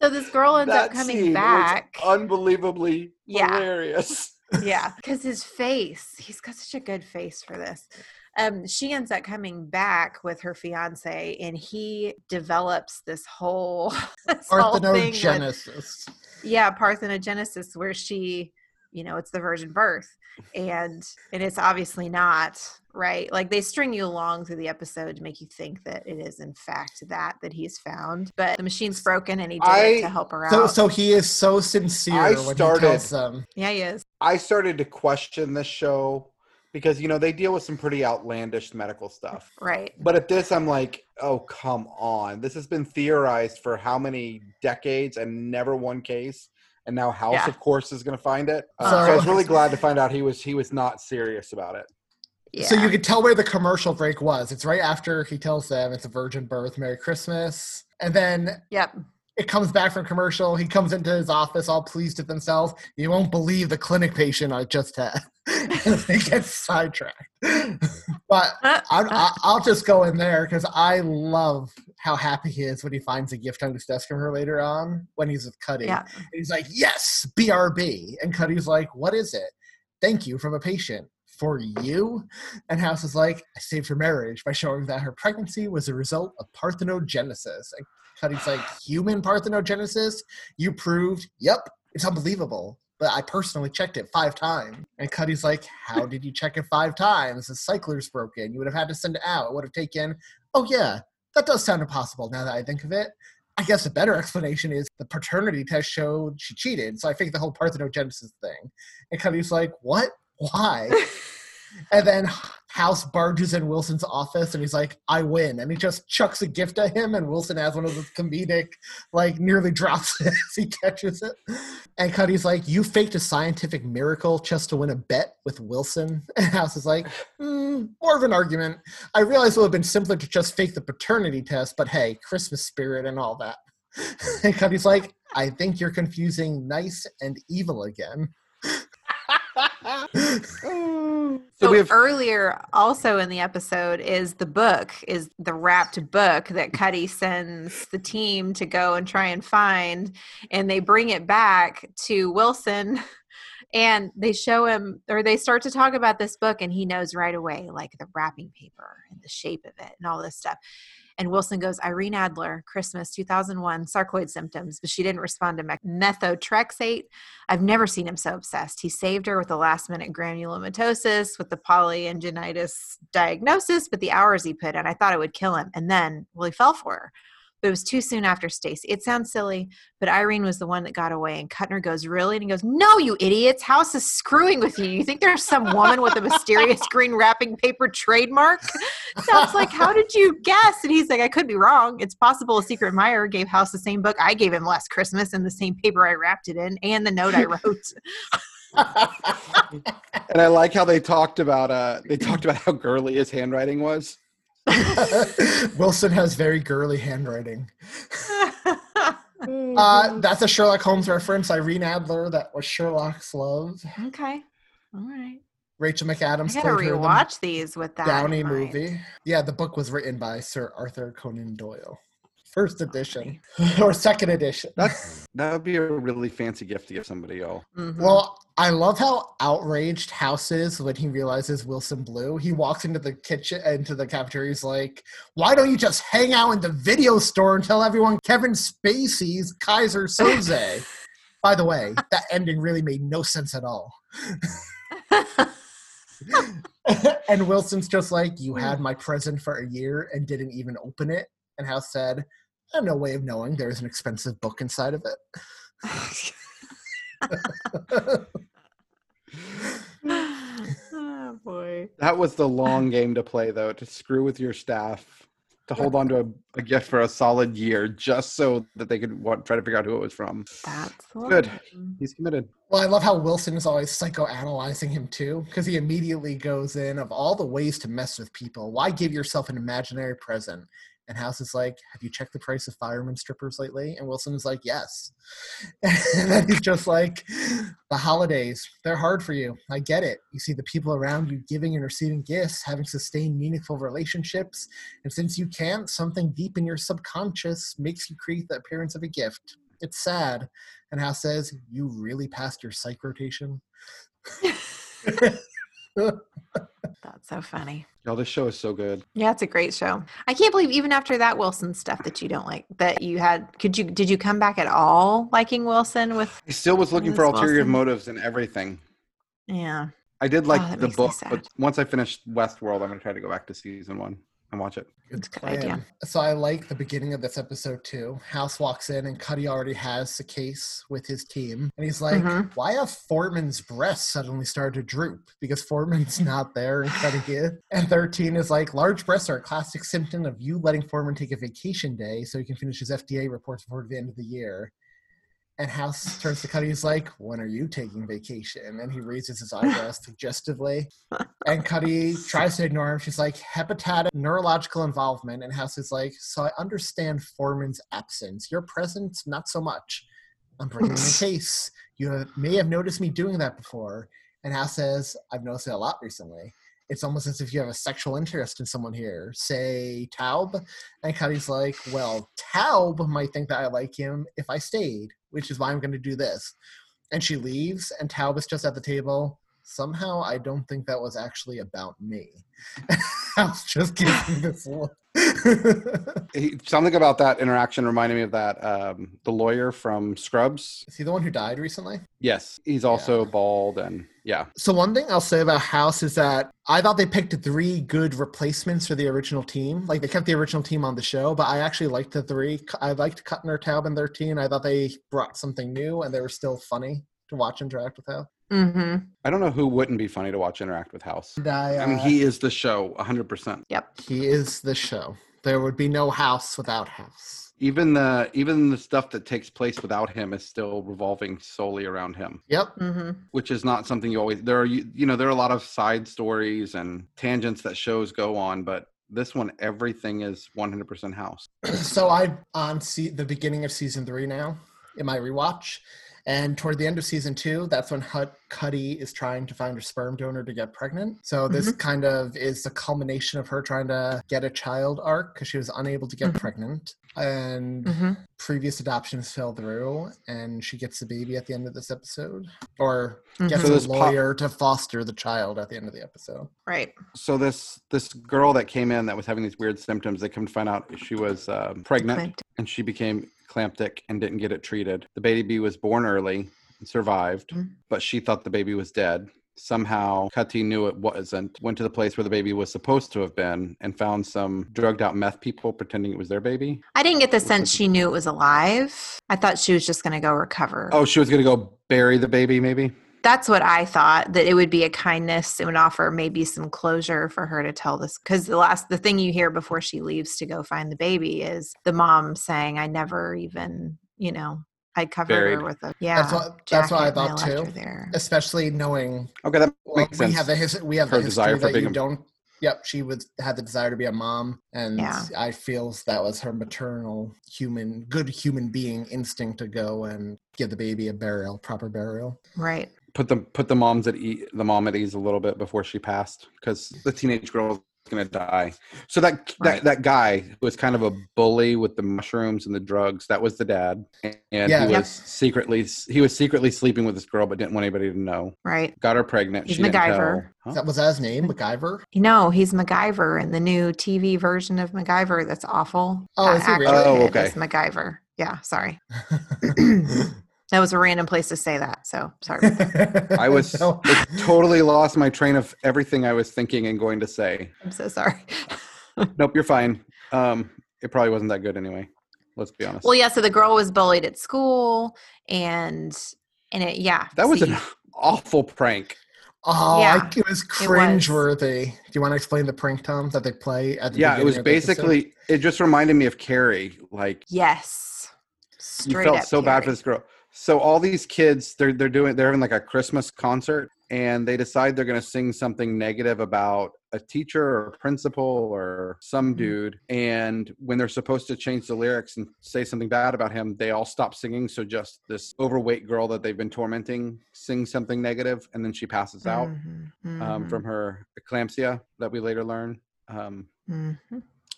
So this girl ends up coming back. Unbelievably hilarious. Yeah. Because his face, he's got such a good face for this. She ends up coming back with her fiance, and he develops this whole parthenogenesis. Parthenogenesis, where she, you know, it's the virgin birth, and it's obviously not, right? Like they string you along through the episode to make you think that it is in fact that he's found, but the machine's broken, and he did it to help her out. So he is so sincere when he tells them. Yeah, he is. I started to question this show. Because, you know, they deal with some pretty outlandish medical stuff. Right. But at this, I'm like, oh, come on. This has been theorized for how many decades and never one case. And now House, of course, is going to find it. So I was really glad to find out he was not serious about it. Yeah. So you could tell where the commercial break was. It's right after he tells them it's a virgin birth, Merry Christmas. And then it comes back from commercial. He comes into his office all pleased with himself. You won't believe the clinic patient I just had. They get sidetracked. But I'll just go in there because I love how happy he is when he finds a gift on his desk from her later on when he's with Cuddy. Yeah. And he's like, yes, BRB. And Cuddy's like, what is it? Thank you from a patient. For you? And House is like, I saved her marriage by showing that her pregnancy was a result of parthenogenesis. And Cuddy's like, human parthenogenesis? You proved? Yep. It's unbelievable. But I personally checked it 5 times. And Cuddy's like, how did you check it 5 times? The cycler's broken. You would have had to send it out. It would have taken, that does sound impossible now that I think of it. I guess a better explanation is the paternity test showed she cheated. So I think the whole parthenogenesis thing. And Cuddy's like, what? Why? And then House barges in Wilson's office and he's like, I win. And he just chucks a gift at him and Wilson has one of those comedic, like nearly drops it as he catches it. And Cuddy's like, you faked a scientific miracle just to win a bet with Wilson. And House is like, more of an argument. I realize it would have been simpler to just fake the paternity test, but hey, Christmas spirit and all that. And Cuddy's like, I think you're confusing nice and evil again. So earlier also in the episode is the wrapped book that Cuddy sends the team to go and try and find, and they bring it back to Wilson and they show him, or they start to talk about this book, and he knows right away, like the wrapping paper and the shape of it and all this stuff. And Wilson goes, Irene Adler, Christmas 2001, sarcoid symptoms, but she didn't respond to methotrexate. I've never seen him so obsessed. He saved her with the last-minute granulomatosis, with the polyanginitis diagnosis, but the hours he put in, I thought it would kill him. And then, he fell for her. But it was too soon after Stacy. It sounds silly, but Irene was the one that got away. And Kuttner goes, really? And he goes, no, you idiots. House is screwing with you. You think there's some woman with a mysterious green wrapping paper trademark? Sounds like, how did you guess? And he's like, I could be wrong. It's possible a secret admirer gave House the same book I gave him last Christmas and the same paper I wrapped it in and the note I wrote. And I like how they talked about how girly his handwriting was. Wilson has very girly handwriting. That's a Sherlock Holmes reference. Irene Adler, that was Sherlock's love. Okay, all right. Rachel McAdams. I gotta rewatch these with that Downey movie. Yeah, the book was written by Sir Arthur Conan Doyle, first edition or second edition. That would be a really fancy gift to give somebody, y'all. Mm-hmm. Well, I love how outraged House is when he realizes Wilson blew. He walks into the kitchen, into the cafeteria. He's like, why don't you just hang out in the video store and tell everyone Kevin Spacey's Kaiser Soze? By the way, that ending really made no sense at all. And Wilson's just like, you had my present for a year and didn't even open it. And House said, I have no way of knowing there's an expensive book inside of it. Oh boy. That was the long game to play, though, to screw with your staff to hold on to a gift for a solid year just so that they could try to figure out who it was from. That's good. He's committed. Well, I love how Wilson is always psychoanalyzing him too, because he immediately goes in of all the ways to mess with people. Why give yourself an imaginary present? And House is like, have you checked the price of firemen strippers lately? And Wilson is like, yes. And then he's just like, the holidays, they're hard for you. I get it. You see the people around you giving and receiving gifts, having sustained meaningful relationships. And since you can't, something deep in your subconscious makes you create the appearance of a gift. It's sad. And House says, you really passed your psych rotation? That's so funny. Y'all, this show is so good. Yeah, it's a great show. I can't believe even after that Wilson stuff that you don't like, that you had, did you come back at all liking Wilson with? I still was looking for ulterior motives and everything. Yeah. I did like the book, but once I finished Westworld, I'm going to try to go back to season one and watch it. It's a good idea. So I like the beginning of this episode too. House walks in and Cuddy already has the case with his team. And he's like, why have Foreman's breasts suddenly started to droop? Because Foreman's not there and Cuddy is. And 13 is like, large breasts are a classic symptom of you letting Foreman take a vacation day so he can finish his FDA reports before the end of the year. And House turns to Cuddy, he's like, when are you taking vacation? And he raises his eyebrows suggestively. And Cuddy tries to ignore him. She's like, hepatitis, neurological involvement. And House is like, so I understand Foreman's absence. Your presence, not so much. I'm bringing the case. You may have noticed me doing that before. And House says, I've noticed it a lot recently. It's almost as if you have a sexual interest in someone here. Say, Taub? And Cuddy's like, well, Taub might think that I like him if I stayed, which is why I'm going to do this. And she leaves, and Taub is just at the table. Somehow, I don't think that was actually about me. I was just giving this look. Something about that interaction reminded me of that, the lawyer from Scrubs. Is he the one who died recently? Yes. He's also bald and So one thing I'll say about House is that I thought they picked three good replacements for the original team. Like, they kept the original team on the show, but I actually liked the three. I liked Kuttner, Taub, and 13. I thought they brought something new and they were still funny to watch interact with House. Mm-hmm. I don't know who wouldn't be funny to watch interact with House. I mean, he is the show, 100%. Yep. He is the show. There would be no House without House. Even the stuff that takes place without him is still revolving solely around him. Yep. Mm-hmm. Which is not something you always... There are a lot of side stories and tangents that shows go on, but this one, everything is 100% House. So I'm on the beginning of season 3 now in my rewatch. And toward the end of season 2, that's when Cuddy is trying to find a sperm donor to get pregnant. So this kind of is the culmination of her trying to get a child arc because she was unable to get pregnant. And previous adoptions fell through, and she gets the baby at the end of this episode. Or gets a lawyer to foster the child at the end of the episode. Right. So this girl that came in that was having these weird symptoms, they come to find out she was pregnant, and she became... clamptic and didn't get it treated. The baby was born early and survived, but she thought the baby was dead. Somehow, Cuddy knew it wasn't, went to the place where the baby was supposed to have been, and found some drugged out meth people pretending it was their baby. I didn't get the sense she knew it was alive. I thought she was just going to go recover. Oh, she was going to go bury the baby, maybe? That's what I thought, that it would be a kindness. It would offer maybe some closure for her to tell this. Because the thing you hear before she leaves to go find the baby is the mom saying, I never even, I covered her with a that's what I thought too. Especially knowing that makes sense. We have her desire for being she would have the desire to be a mom, and I feel that was her maternal good human being instinct to go and give the baby a proper burial. Right. Put the mom at ease a little bit before she passed, because the teenage girl is gonna die. So that guy who was kind of a bully with the mushrooms and the drugs, that was the dad, and he was secretly sleeping with this girl, but didn't want anybody to know. Right. Got her pregnant. He's MacGyver. Was that his name, MacGyver? No, he's MacGyver in the new TV version of MacGyver. That's awful. Oh, is he really? Oh, okay. It's MacGyver. Yeah, sorry. That was a random place to say that, so sorry about that. I totally lost my train of everything I was thinking and going to say. I'm so sorry. Nope, you're fine. It probably wasn't that good anyway. Let's be honest. Well, yeah, so the girl was bullied at school, and it was an awful prank. Oh, yeah. It was cringeworthy. Do you want to explain the prank, Tom, that they play at the beginning? Yeah, it was basically, it just reminded me of Carrie. Like, yes. Straight you felt so Carrie. Bad for this girl. So all these kids, they're having like a Christmas concert, and they decide they're going to sing something negative about a teacher or a principal or some dude. And when they're supposed to change the lyrics and say something bad about him, they all stop singing. So just this overweight girl that they've been tormenting sings something negative, and then she passes out from her eclampsia that we later learn. And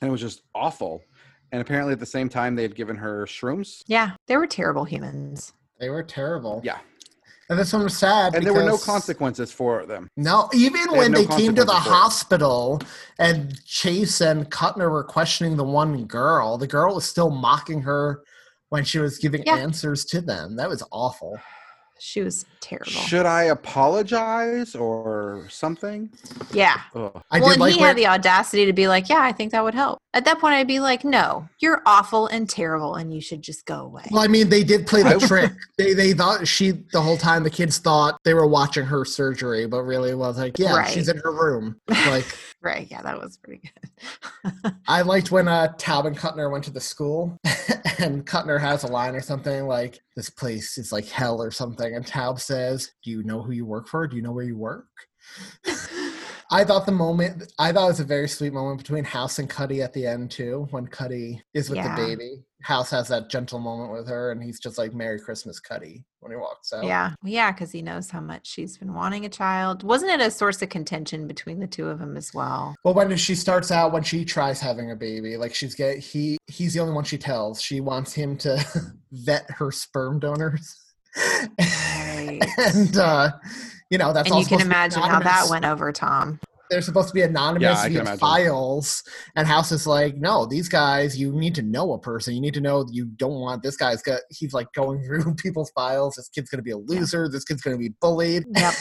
it was just awful. And apparently at the same time, they had given her shrooms. Yeah, they were terrible humans. They were terrible. Yeah. And this one was sad. And there were no consequences for them. No, even when they came to the hospital and Chase and Kuttner were questioning the one girl, the girl was still mocking her when she was giving answers to them. That was awful. She was terrible. Should I apologize or something? Yeah. Ugh. Well, and he had the audacity to be like, yeah, I think that would help. At that point, I'd be like, no, you're awful and terrible and you should just go away. Well, I mean, they did play the trick. They thought the whole time the kids thought they were watching her surgery, but really it was like, yeah, right. She's in her room. Like, right. Yeah, that was pretty good. I liked when Taub and Kuttner went to the school and Kuttner has a line or something like, this place is like hell or something. And Taub says, do you know who you work for? Do you know where you work? I thought it was a very sweet moment between House and Cuddy at the end too, when Cuddy is with the baby. House has that gentle moment with her and he's just like, Merry Christmas, Cuddy, when he walks out. Yeah. Yeah. Cause he knows how much she's been wanting a child. Wasn't it a source of contention between the two of them as well? Well, when she starts out, when she tries having a baby, like he's the only one she tells. She wants him to vet her sperm donors. Right. And, that's all. And you can imagine how that went over, Tom. They're supposed to be anonymous files, and House is like, no, these guys, you need to know a person. You need to know you don't want this guy's got. He's like going through people's files. This kid's going to be a loser. Yeah. This kid's going to be bullied. Yep.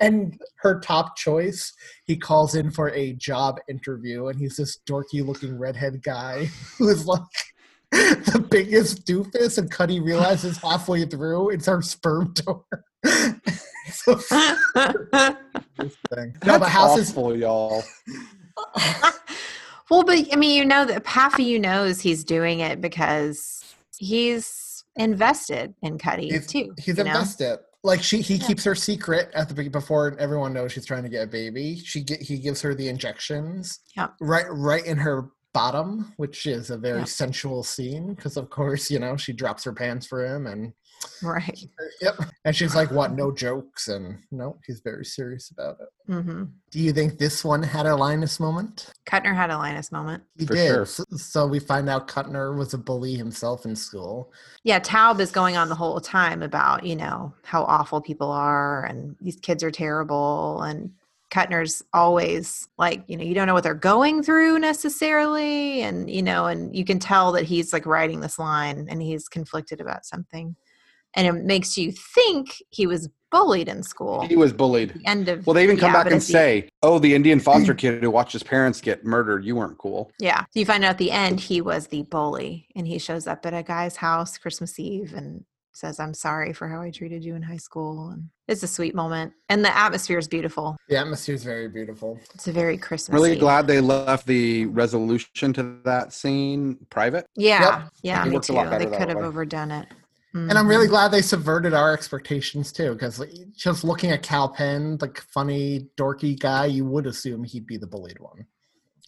And her top choice, he calls in for a job interview, and he's this dorky looking redhead guy who is like the biggest doofus, and Cuddy realizes halfway through it's her sperm donor. No, but House is full, y'all. Well, but I mean, you know that Paffy, knows he's doing it because he's invested in Cuddy too. He's invested. Like he keeps her secret at the before everyone knows she's trying to get a baby. He gives her the injections. Yeah. Right in her bottom, which is a very sensual scene because, of course, she drops her pants for him and. Right. Yep. And she's like, what, no jokes? And no, he's very serious about it. Mm-hmm. Do you think this one had a Linus moment? Kuttner had a Linus moment. He did. Sure. So we find out Kuttner was a bully himself in school. Yeah, Taub is going on the whole time about, how awful people are and these kids are terrible. And Kuttner's always like, you don't know what they're going through necessarily. And, and you can tell that he's like writing this line and he's conflicted about something. And it makes you think he was bullied in school. He was bullied. End of, well, they even come back and say, the Indian foster kid who watched his parents get murdered, you weren't cool. Yeah. So you find out at the end he was the bully. And he shows up at a guy's house Christmas Eve and says, I'm sorry for how I treated you in high school. And it's a sweet moment. And the atmosphere is beautiful. The atmosphere is very beautiful. It's a very Christmas. Really glad they left the resolution to that scene private. Yeah. Yep. Yeah, me too. They could have overdone it. Mm-hmm. And I'm really glad they subverted our expectations, too, because just looking at Cal Penn, the funny, dorky guy, you would assume he'd be the bullied one.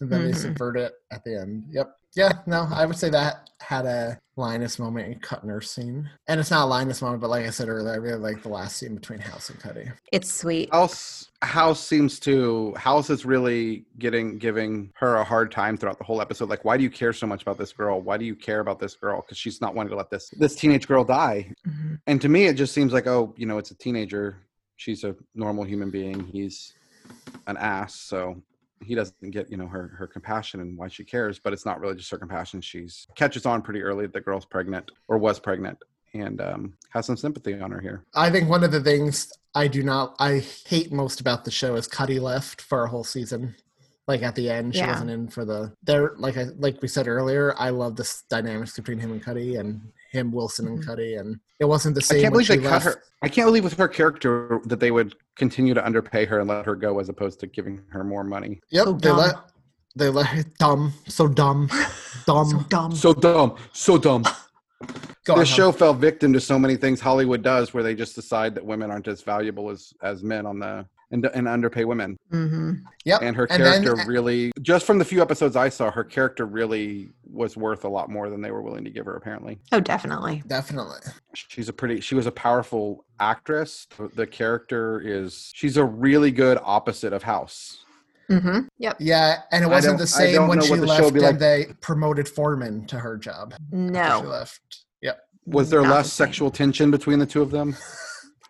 And then they subvert it at the end. Yep. Yeah, no, I would say that had a Linus moment in Kuttner's scene. And it's not a Linus moment, but like I said earlier, I really like the last scene between House and Cuddy. It's sweet. House is really giving her a hard time throughout the whole episode. Like, why do you care so much about this girl? Why do you care about this girl? Because she's not wanting to let this teenage girl die. Mm-hmm. And to me, it just seems like, it's a teenager. She's a normal human being. He's an ass, so... he doesn't get, her compassion and why she cares, but it's not really just her compassion. She's catches on pretty early that the girl's pregnant or was pregnant and has some sympathy on her here. I think one of the things I hate most about the show is Cuddy left for a whole season. Like at the end, she wasn't in for like we said earlier, I love the dynamics between him and Cuddy and him, Wilson, and Cuddy, and it wasn't the same. I can't believe they cut her. I can't believe with her character that they would continue to underpay her and let her go as opposed to giving her more money. Yep, so they let her, so dumb. This show fell victim to so many things Hollywood does, where they just decide that women aren't as valuable as men on the and underpay women. Mm-hmm. Yep. And her character really, just from the few episodes I saw, her character really was worth a lot more than they were willing to give her, apparently. Oh, definitely. Definitely. She was a powerful actress. The character she's a really good opposite of House. Mm-hmm. Yep. Yeah, and it wasn't the same when she left and they promoted Foreman to her job. No. She left. Yep. Was there less sexual tension between the two of them?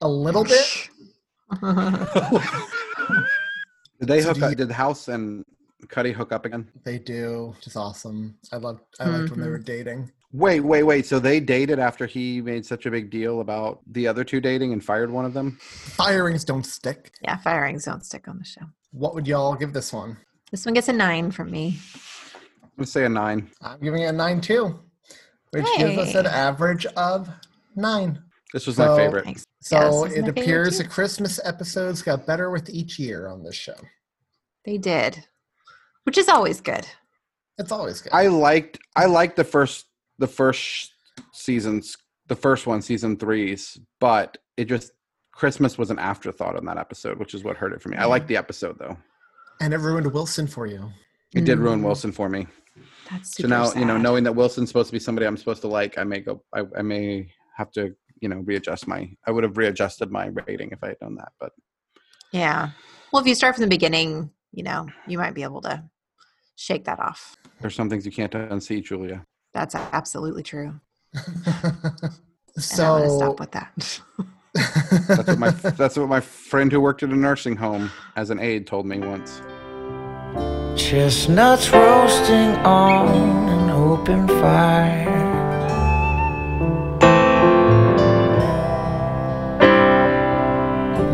A little bit. Did they hook up? Did House and Cuddy hook up again? They do. It's awesome. I liked when they were dating. Wait. So they dated after he made such a big deal about the other two dating and fired one of them? Firings don't stick. Yeah, firings don't stick on the show. What would y'all give this one? This one gets a 9 from me. I'm going to say a 9. I'm giving it a 9 too, which gives us an average of 9. This was my favorite. Thanks. So it appears the Christmas episodes got better with each year on this show. They did, which is always good. It's always good. I liked the first one, season 3's, but it just Christmas was an afterthought on that episode, which is what hurt it for me. Yeah. I liked the episode though, and it ruined Wilson for you. It did ruin Wilson for me. That's super sad. You know, knowing that Wilson's supposed to be somebody I'm supposed to like, I may have to. I would have readjusted my rating if I had done that, but. Yeah. Well, if you start from the beginning, you might be able to shake that off. There's some things you can't unsee, Julia. That's absolutely true. So. I'm going to stop with that. That's what my friend who worked at a nursing home as an aide told me once. Chestnuts roasting on an open fire.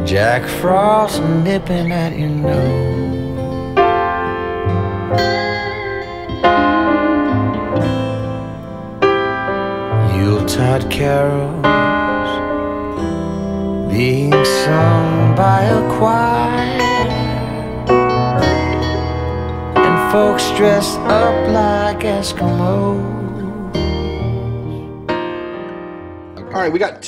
Jack Frost nipping at your nose. Yuletide carols being sung by a choir, and folks dressed up like Eskimos. All right, we got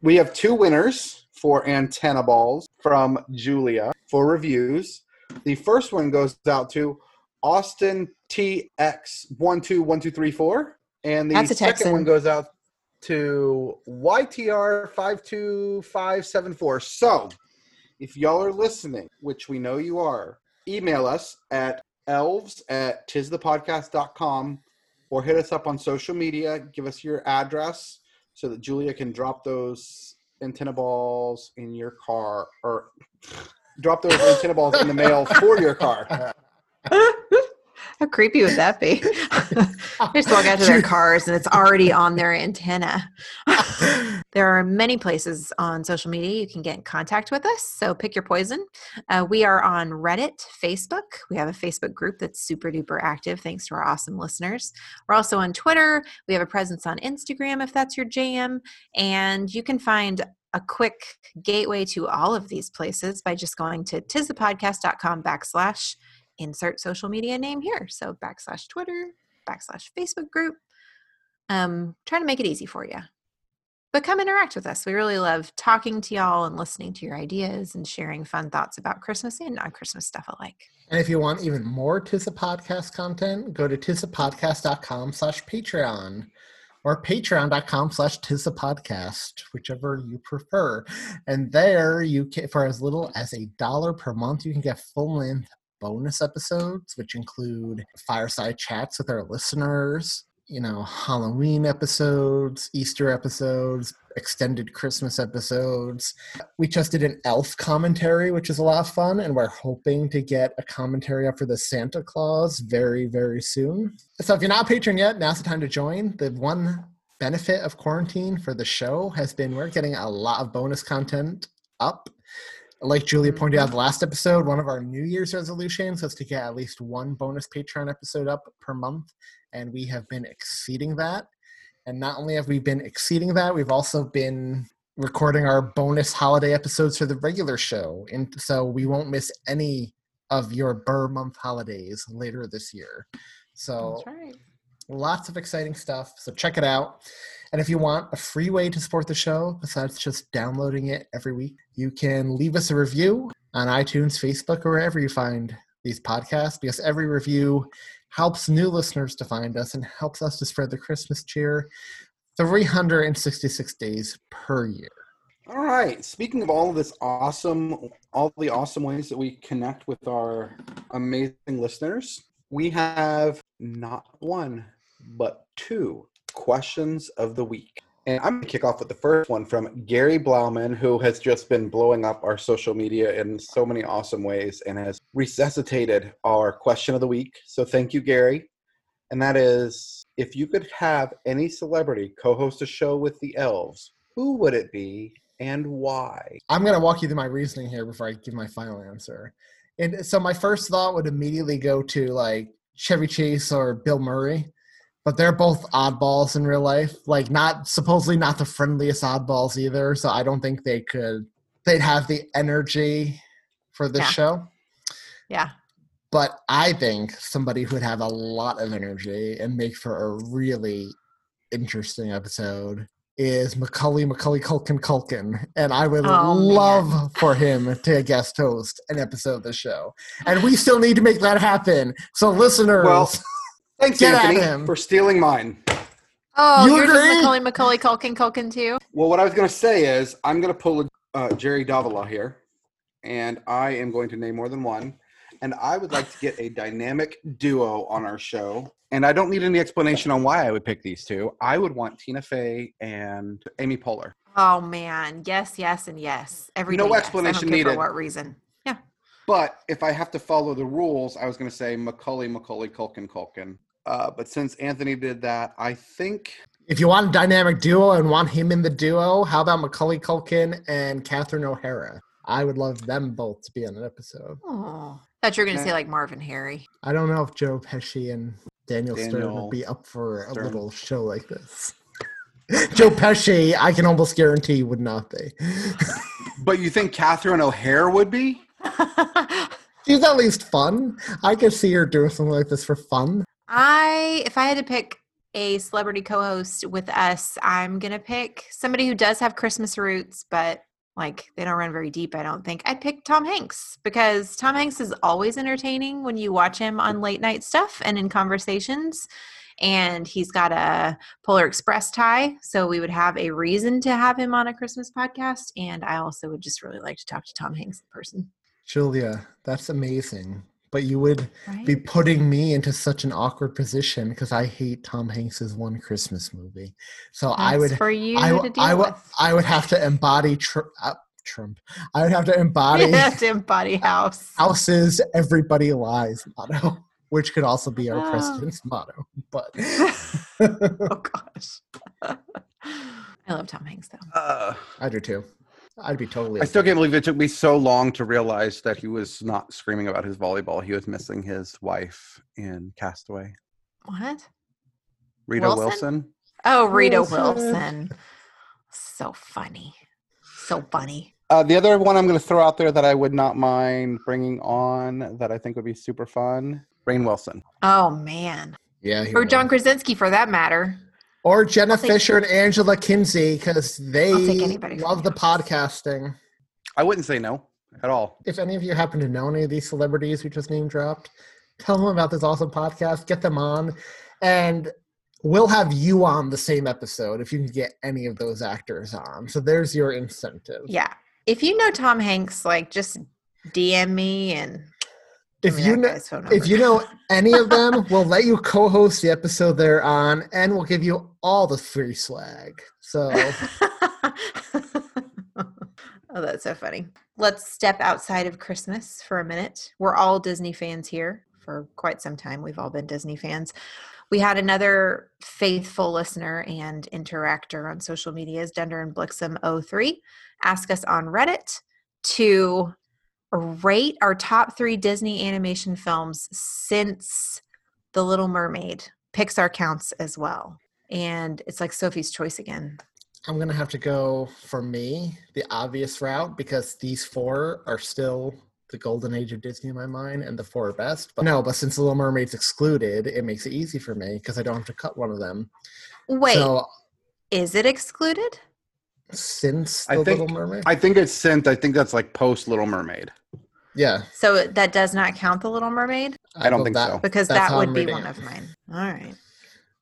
we have two winners for antenna balls from Julia for reviews. The first one goes out to Austin TX121234, and the second one goes out to YTR52574. So, if y'all are listening, which we know you are, email us at elves@tisthepodcast.com or hit us up on social media. Give us your address so that Julia can drop those antenna balls in the mail for your car. How creepy would that be? They just walk out to their cars and it's already on their antenna. There are many places on social media you can get in contact with us, so pick your poison. We are on Reddit, Facebook. We have a Facebook group that's super duper active thanks to our awesome listeners. We're also on Twitter. We have a presence on Instagram if that's your jam. And you can find a quick gateway to all of these places by just going to tisthepodcast.com/ insert social media name here. So / Twitter, / Facebook group. Trying to make it easy for you. But come interact with us. We really love talking to y'all and listening to your ideas and sharing fun thoughts about Christmas and non-Christmas stuff alike. And if you want even more Tissa Podcast content, go to tissapodcast.com / Patreon or patreon.com / tissapodcast, whichever you prefer. And there you can, for as little as $1 per month, you can get full-length bonus episodes, which include fireside chats with our listeners, Halloween episodes, Easter episodes, extended Christmas episodes. We just did an elf commentary, which is a lot of fun, and we're hoping to get a commentary up for the Santa Claus very, very soon. So if you're not a patron yet, now's the time to join. The one benefit of quarantine for the show has been we're getting a lot of bonus content up. Like Julia pointed out in the last episode, one of our New Year's resolutions was to get at least one bonus Patreon episode up per month, and we have been exceeding that. And not only have we been exceeding that, we've also been recording our bonus holiday episodes for the regular show. And so we won't miss any of your Burr Month holidays later this year. So that's right. Lots of exciting stuff. So check it out. And if you want a free way to support the show, besides just downloading it every week, you can leave us a review on iTunes, Facebook, or wherever you find these podcasts, because every review helps new listeners to find us and helps us to spread the Christmas cheer 366 days per year. All right. Speaking of all the awesome ways that we connect with our amazing listeners, we have not one, but two questions of the week. And I'm going to kick off with the first one from Gary Blauman, who has just been blowing up our social media in so many awesome ways and has resuscitated our question of the week. So thank you, Gary. And that is, if you could have any celebrity co-host a show with the elves, who would it be and why? I'm going to walk you through my reasoning here before I give my final answer. And so my first thought would immediately go to like Chevy Chase or Bill Murray. But they're both oddballs in real life, like supposedly not the friendliest oddballs either. So I don't think they'd have the energy for this show. Yeah. But I think somebody who would have a lot of energy and make for a really interesting episode is Macaulay Culkin. And I would love for him to guest host an episode of the show. And we still need to make that happen. So listeners... Well, thanks, Anthony, for stealing mine. Oh, you're just Macaulay Culkin too? Well, what I was going to say is I'm going to pull Jerry Davila here, and I am going to name more than one. And I would like to get a dynamic duo on our show. And I don't need any explanation on why I would pick these two. I would want Tina Fey and Amy Poehler. Oh, man. Yes, yes, and yes. No explanation needed. For what reason. Yeah. But if I have to follow the rules, I was going to say Macaulay Culkin. But since Anthony did that, I think... If you want a dynamic duo and want him in the duo, how about Macaulay Culkin and Catherine O'Hara? I would love them both to be on an episode. Oh, I thought you were going to say like Marvin Harry. I don't know if Joe Pesci and Daniel Stern would be up for a little show like this. Joe Pesci, I can almost guarantee would not be. But you think Catherine O'Hara would be? She's at least fun. I could see her doing something like this for fun. If I had to pick a celebrity co-host with us, I'm going to pick somebody who does have Christmas roots, but like they don't run very deep, I don't think. I'd pick Tom Hanks because Tom Hanks is always entertaining when you watch him on late night stuff and in conversations. And he's got a Polar Express tie, so we would have a reason to have him on a Christmas podcast. And I also would just really like to talk to Tom Hanks in person. Julia, that's amazing. But you would be putting me into such an awkward position because I hate Tom Hanks' One Christmas Movie. So that's I would have to embody Trump. I would have to embody. You have to embody House. House's Everybody Lies motto, which could also be our president's motto. But oh gosh, I love Tom Hanks though. I do too. I'd be totally. I still can't believe it took me so long to realize that he was not screaming about his volleyball. He was missing his wife in Castaway. What? Rita Wilson? Oh, Rita Wilson. So funny. So funny. The other one I'm going to throw out there that I would not mind bringing on that I think would be super fun, Rainn Wilson. Oh, man. Yeah. Or John Krasinski for that matter. Or Jenna Fisher and Angela Kinsey, because they love the podcasting. I wouldn't say no at all. If any of you happen to know any of these celebrities we just name dropped, tell them about this awesome podcast. Get them on. And we'll have you on the same episode if you can get any of those actors on. So there's your incentive. Yeah. If you know Tom Hanks, like just DM me and... If you know any of them, we'll let you co-host the episode they're on, and we'll give you all the free swag. So, that's so funny. Let's step outside of Christmas for a minute. We're all Disney fans here for quite some time. We've all been Disney fans. We had another faithful listener and interactor on social media, Dunder and Blixum03, ask us on Reddit to rate our top 3 Disney animation films since The Little Mermaid. Pixar counts as well. and it's like Sophie's Choice again. I'm going to have to go, for me, the obvious route, because these four are still the golden age of Disney in my mind, and the four are best. But no, but since The Little Mermaid's excluded, it makes it easy for me because I don't have to cut one of them. Wait, so, is it excluded? Since The Little Mermaid? I think it's since. I think that's like post Little Mermaid. Yeah. So that does not count The Little Mermaid? I don't think so. Because that would be one of mine. All right.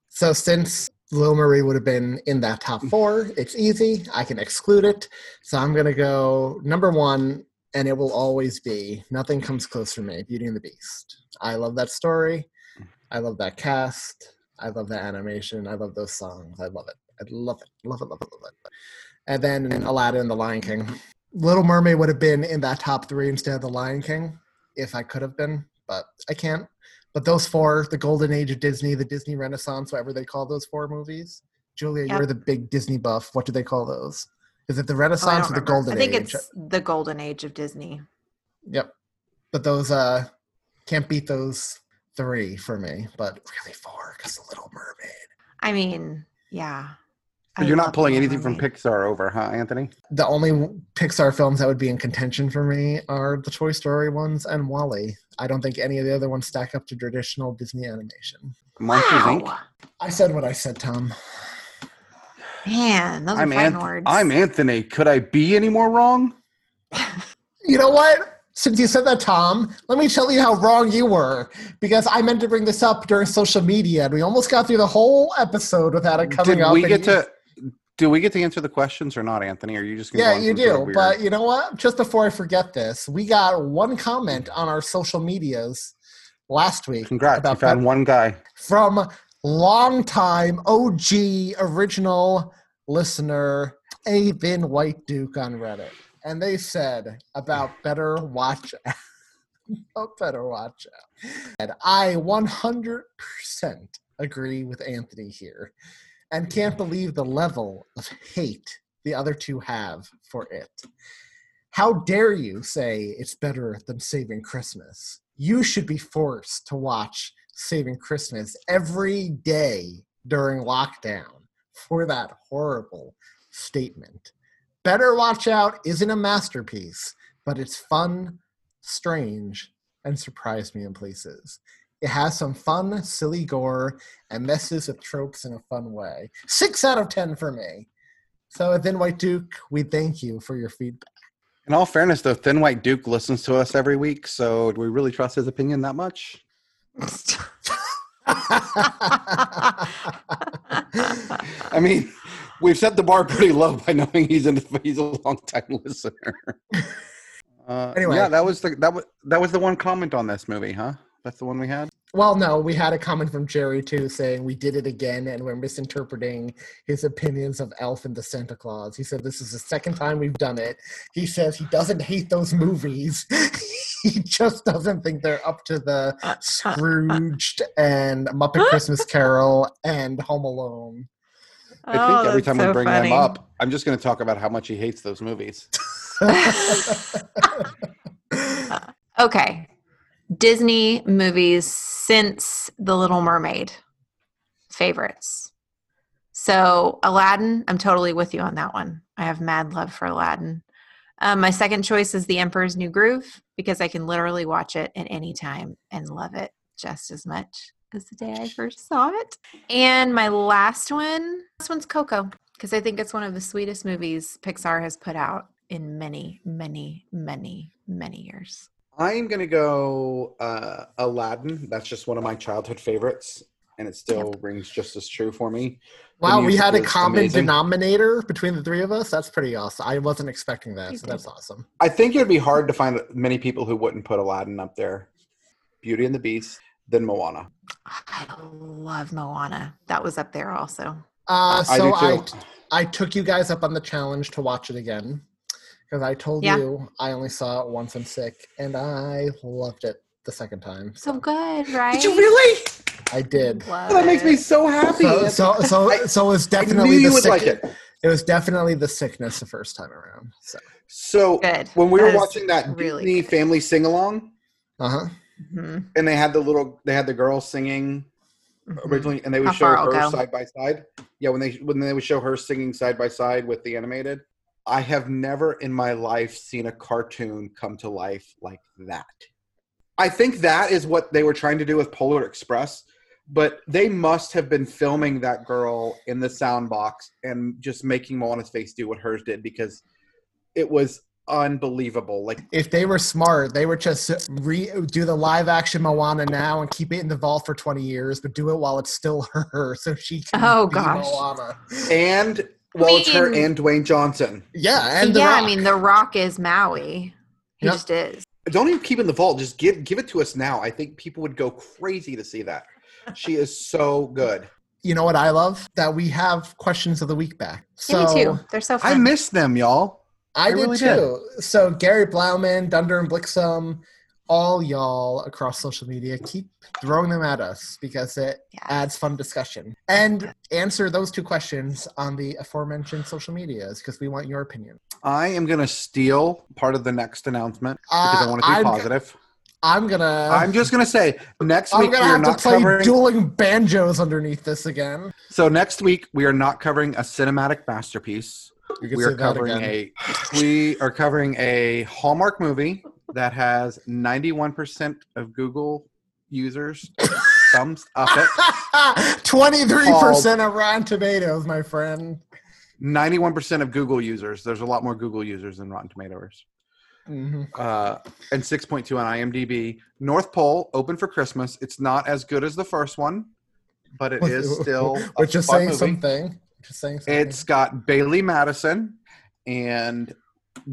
So since Little Mermaid would have been in that top four, it's easy. I can exclude it. So I'm going to go number one, and it will always be, nothing comes close for me, Beauty and the Beast. I love that story. I love that cast. I love that animation. I love those songs. I love it. I love it. Love it, love it, love it. And then Aladdin and The Lion King. Little Mermaid would have been in that top three instead of The Lion King, if I could have been, but I can't. But those four, the golden age of Disney, the Disney Renaissance, whatever they call those four movies. Julia, yep. You're the big Disney buff. What do they call those? Is it the Renaissance or the Golden Age? I think it's the Golden Age of Disney. Yep. But those, can't beat those three for me, but really four, because The Little Mermaid. I mean, yeah. But you're not pulling anything from Pixar over, huh, Anthony? The only Pixar films that would be in contention for me are the Toy Story ones and WALL-E. I don't think any of the other ones stack up to traditional Disney animation. Monsters, Inc. I said what I said, Tom. Man, those are fine words. I'm Anthony. Could I be any more wrong? You know what? Since you said that, Tom, let me tell you how wrong you were, because I meant to bring this up during social media, and we almost got through the whole episode without it coming up. Do we get to answer the questions or not, Anthony? Are you just going to go on? Yeah, you do. But you know what? Just before I forget this, we got one comment on our social medias last week. Congrats. You found one guy. From longtime OG original listener, Avin White Duke on Reddit. And they said about Better Watch Out. About Better Watch Out. And I 100% agree with Anthony here. And can't believe the level of hate the other two have for it. How dare you say it's better than Saving Christmas? You should be forced to watch Saving Christmas every day during lockdown for that horrible statement. Better Watch Out isn't a masterpiece, but it's fun, strange, and surprised me in places. It has some fun, silly gore, and messes with tropes in a fun way. 6 out of 10 for me. So, Thin White Duke, we thank you for your feedback. In all fairness, though, Thin White Duke listens to us every week, so do we really trust his opinion that much? I mean, we've set the bar pretty low by knowing he's a long-time listener. Anyway, yeah, that was the one comment on this movie, huh? That's the one we had? Well, no, we had a comment from Jerry, too, saying we did it again and we're misinterpreting his opinions of Elf and the Santa Claus. He said this is the second time we've done it. He says he doesn't hate those movies. He just doesn't think they're up to the Scrooged and Muppet Christmas Carol and Home Alone. I think every time we bring them up, I'm just going to talk about how much he hates those movies. Okay. Disney movies since The Little Mermaid favorites. So Aladdin, I'm totally with you on that one. I have mad love for Aladdin. My second choice is The Emperor's New Groove because I can literally watch it at any time and love it just as much as the day I first saw it. And my last one's Coco because I think it's one of the sweetest movies Pixar has put out in many, many, many, many years. I'm going to go Aladdin. That's just one of my childhood favorites, and it still rings just as true for me. Wow, we had a common denominator between the three of us. That's pretty awesome. I wasn't expecting that, so that's awesome. I think it would be hard to find many people who wouldn't put Aladdin up there. Beauty and the Beast, then Moana. I love Moana. That was up there also. I took you guys up on the challenge to watch it again. Because I told you I only saw it once I'm sick, and I loved it the second time. So good, right? Did you really? I did. That makes me so happy. So it was definitely the sickness. Like it was definitely the sickness the first time around. So when we were watching that really Disney family sing along, and they had the girls singing originally, and they would show her side by side. Yeah, when they would show her singing side by side with the animated. I have never in my life seen a cartoon come to life like that. I think that is what they were trying to do with Polar Express, but they must have been filming that girl in the sound box and just making Moana's face do what hers did, because it was unbelievable. Like, if they were smart, they would just do the live action Moana now and keep it in the vault for 20 years, but do it while it's still her, so she can be Moana. And it's her and Dwayne Johnson. Yeah, and The Rock. I mean, The Rock is Maui. He just is. Don't even keep it in the vault. Just give it to us now. I think people would go crazy to see that. She is so good. You know what I love? That we have questions of the week back. So, me too. They're so fun. I miss them, y'all. I did too. So Gary Blauman, Dunder and Blixum, all y'all across social media, keep throwing them at us because it adds fun discussion. And answer those two questions on the aforementioned social medias because we want your opinion. I am going to steal part of the next announcement because I want to be positive. I'm just going to say, next week we are not covering... I'm going to have to play dueling banjos underneath this again. So next week we are not covering a cinematic masterpiece. We are covering a Hallmark movie that has 91% of Google users thumbs up it. 23% of Rotten Tomatoes, my friend. 91% of Google users. There's a lot more Google users than Rotten Tomatoes. Mm-hmm. And 6.2 on IMDb. North Pole, open for Christmas. It's not as good as the first one, but it is still a fun movie. It's got Bailey Madison and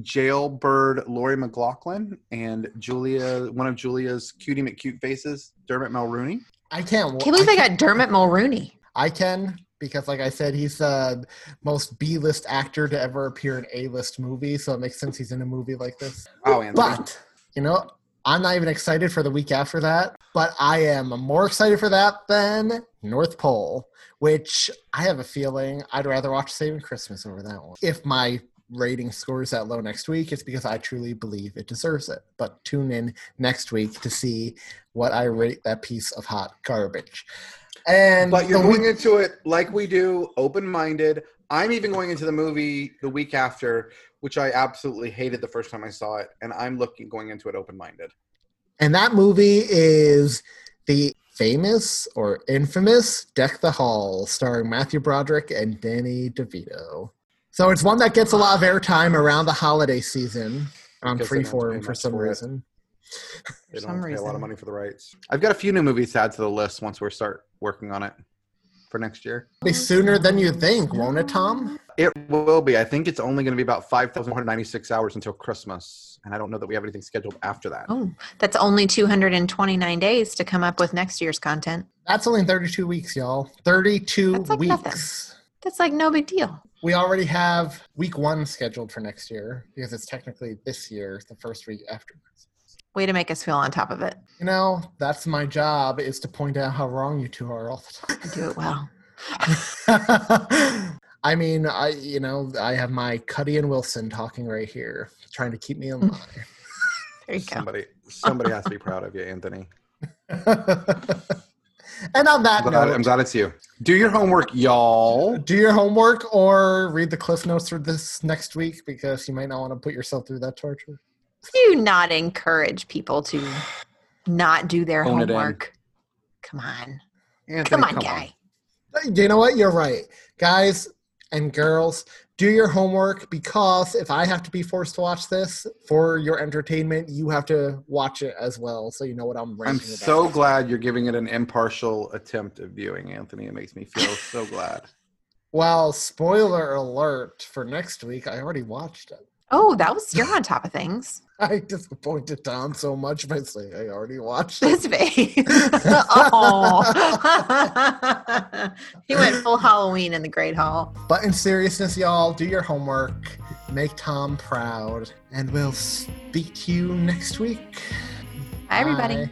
jailbird Lori McLaughlin and Julia, one of Julia's cutie McCute faces, Dermot Mulroney. I can't believe they got Dermot Mulroney. I can, because like I said, he's the most B-list actor to ever appear in A-list movie, so it makes sense he's in a movie like this. Oh, Anthony. But, you know, I'm not even excited for the week after that, but I am more excited for that than North Pole, which I have a feeling I'd rather watch Saving Christmas over that one. If my rating scores that low next week, it's because I truly believe it deserves it. But tune in next week to see what I rate that piece of hot garbage. But you're going into it like we do, open-minded. I'm even going into the movie the week after, which I absolutely hated the first time I saw it, and I'm going into it open-minded. And that movie is the famous or infamous Deck the Hall, starring Matthew Broderick and Danny DeVito. So it's one that gets a lot of airtime around the holiday season on Freeform for some reason. They don't pay a lot of money for the rights. I've got a few new movies to add to the list once we start working on it for next year. It'll be sooner than you think, won't it, Tom? It will be. I think it's only going to be about 5,196 hours until Christmas, and I don't know that we have anything scheduled after that. Oh, that's only 229 days to come up with next year's content. That's only 32 weeks, y'all. 32 that's like weeks. Nothing. That's like no big deal. We already have week one scheduled for next year because it's technically this year, the first week after Christmas. Way to make us feel on top of it. You know, that's my job, is to point out how wrong you two are all the time. I do it well. I mean, I have my Cuddy and Wilson talking right here, trying to keep me in line. There you go. Somebody has to be proud of you, Anthony. And on that note, I'm glad it's you. Do your homework, y'all. Do your homework or read the Cliff Notes for this next week, because you might not want to put yourself through that torture. Do not encourage people to not do their homework. Come on. Anthony, come on, guy. You know what? You're right. Guys and girls, do your homework, because if I have to be forced to watch this for your entertainment, you have to watch it as well, so you know what I'm ranting about. I'm so glad you're giving it an impartial attempt of viewing, Anthony. It makes me feel so glad. Well, spoiler alert for next week. I already watched it. Oh, you're on top of things. I disappointed Tom so much by saying I already watched it. His face. Oh. He went full Halloween in the Great Hall. But in seriousness, y'all, do your homework. Make Tom proud. And we'll speak to you next week. Bye, everybody. Who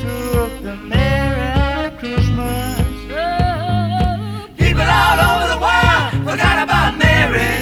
took the Merry Christmas? People all over the world forgot about Mary.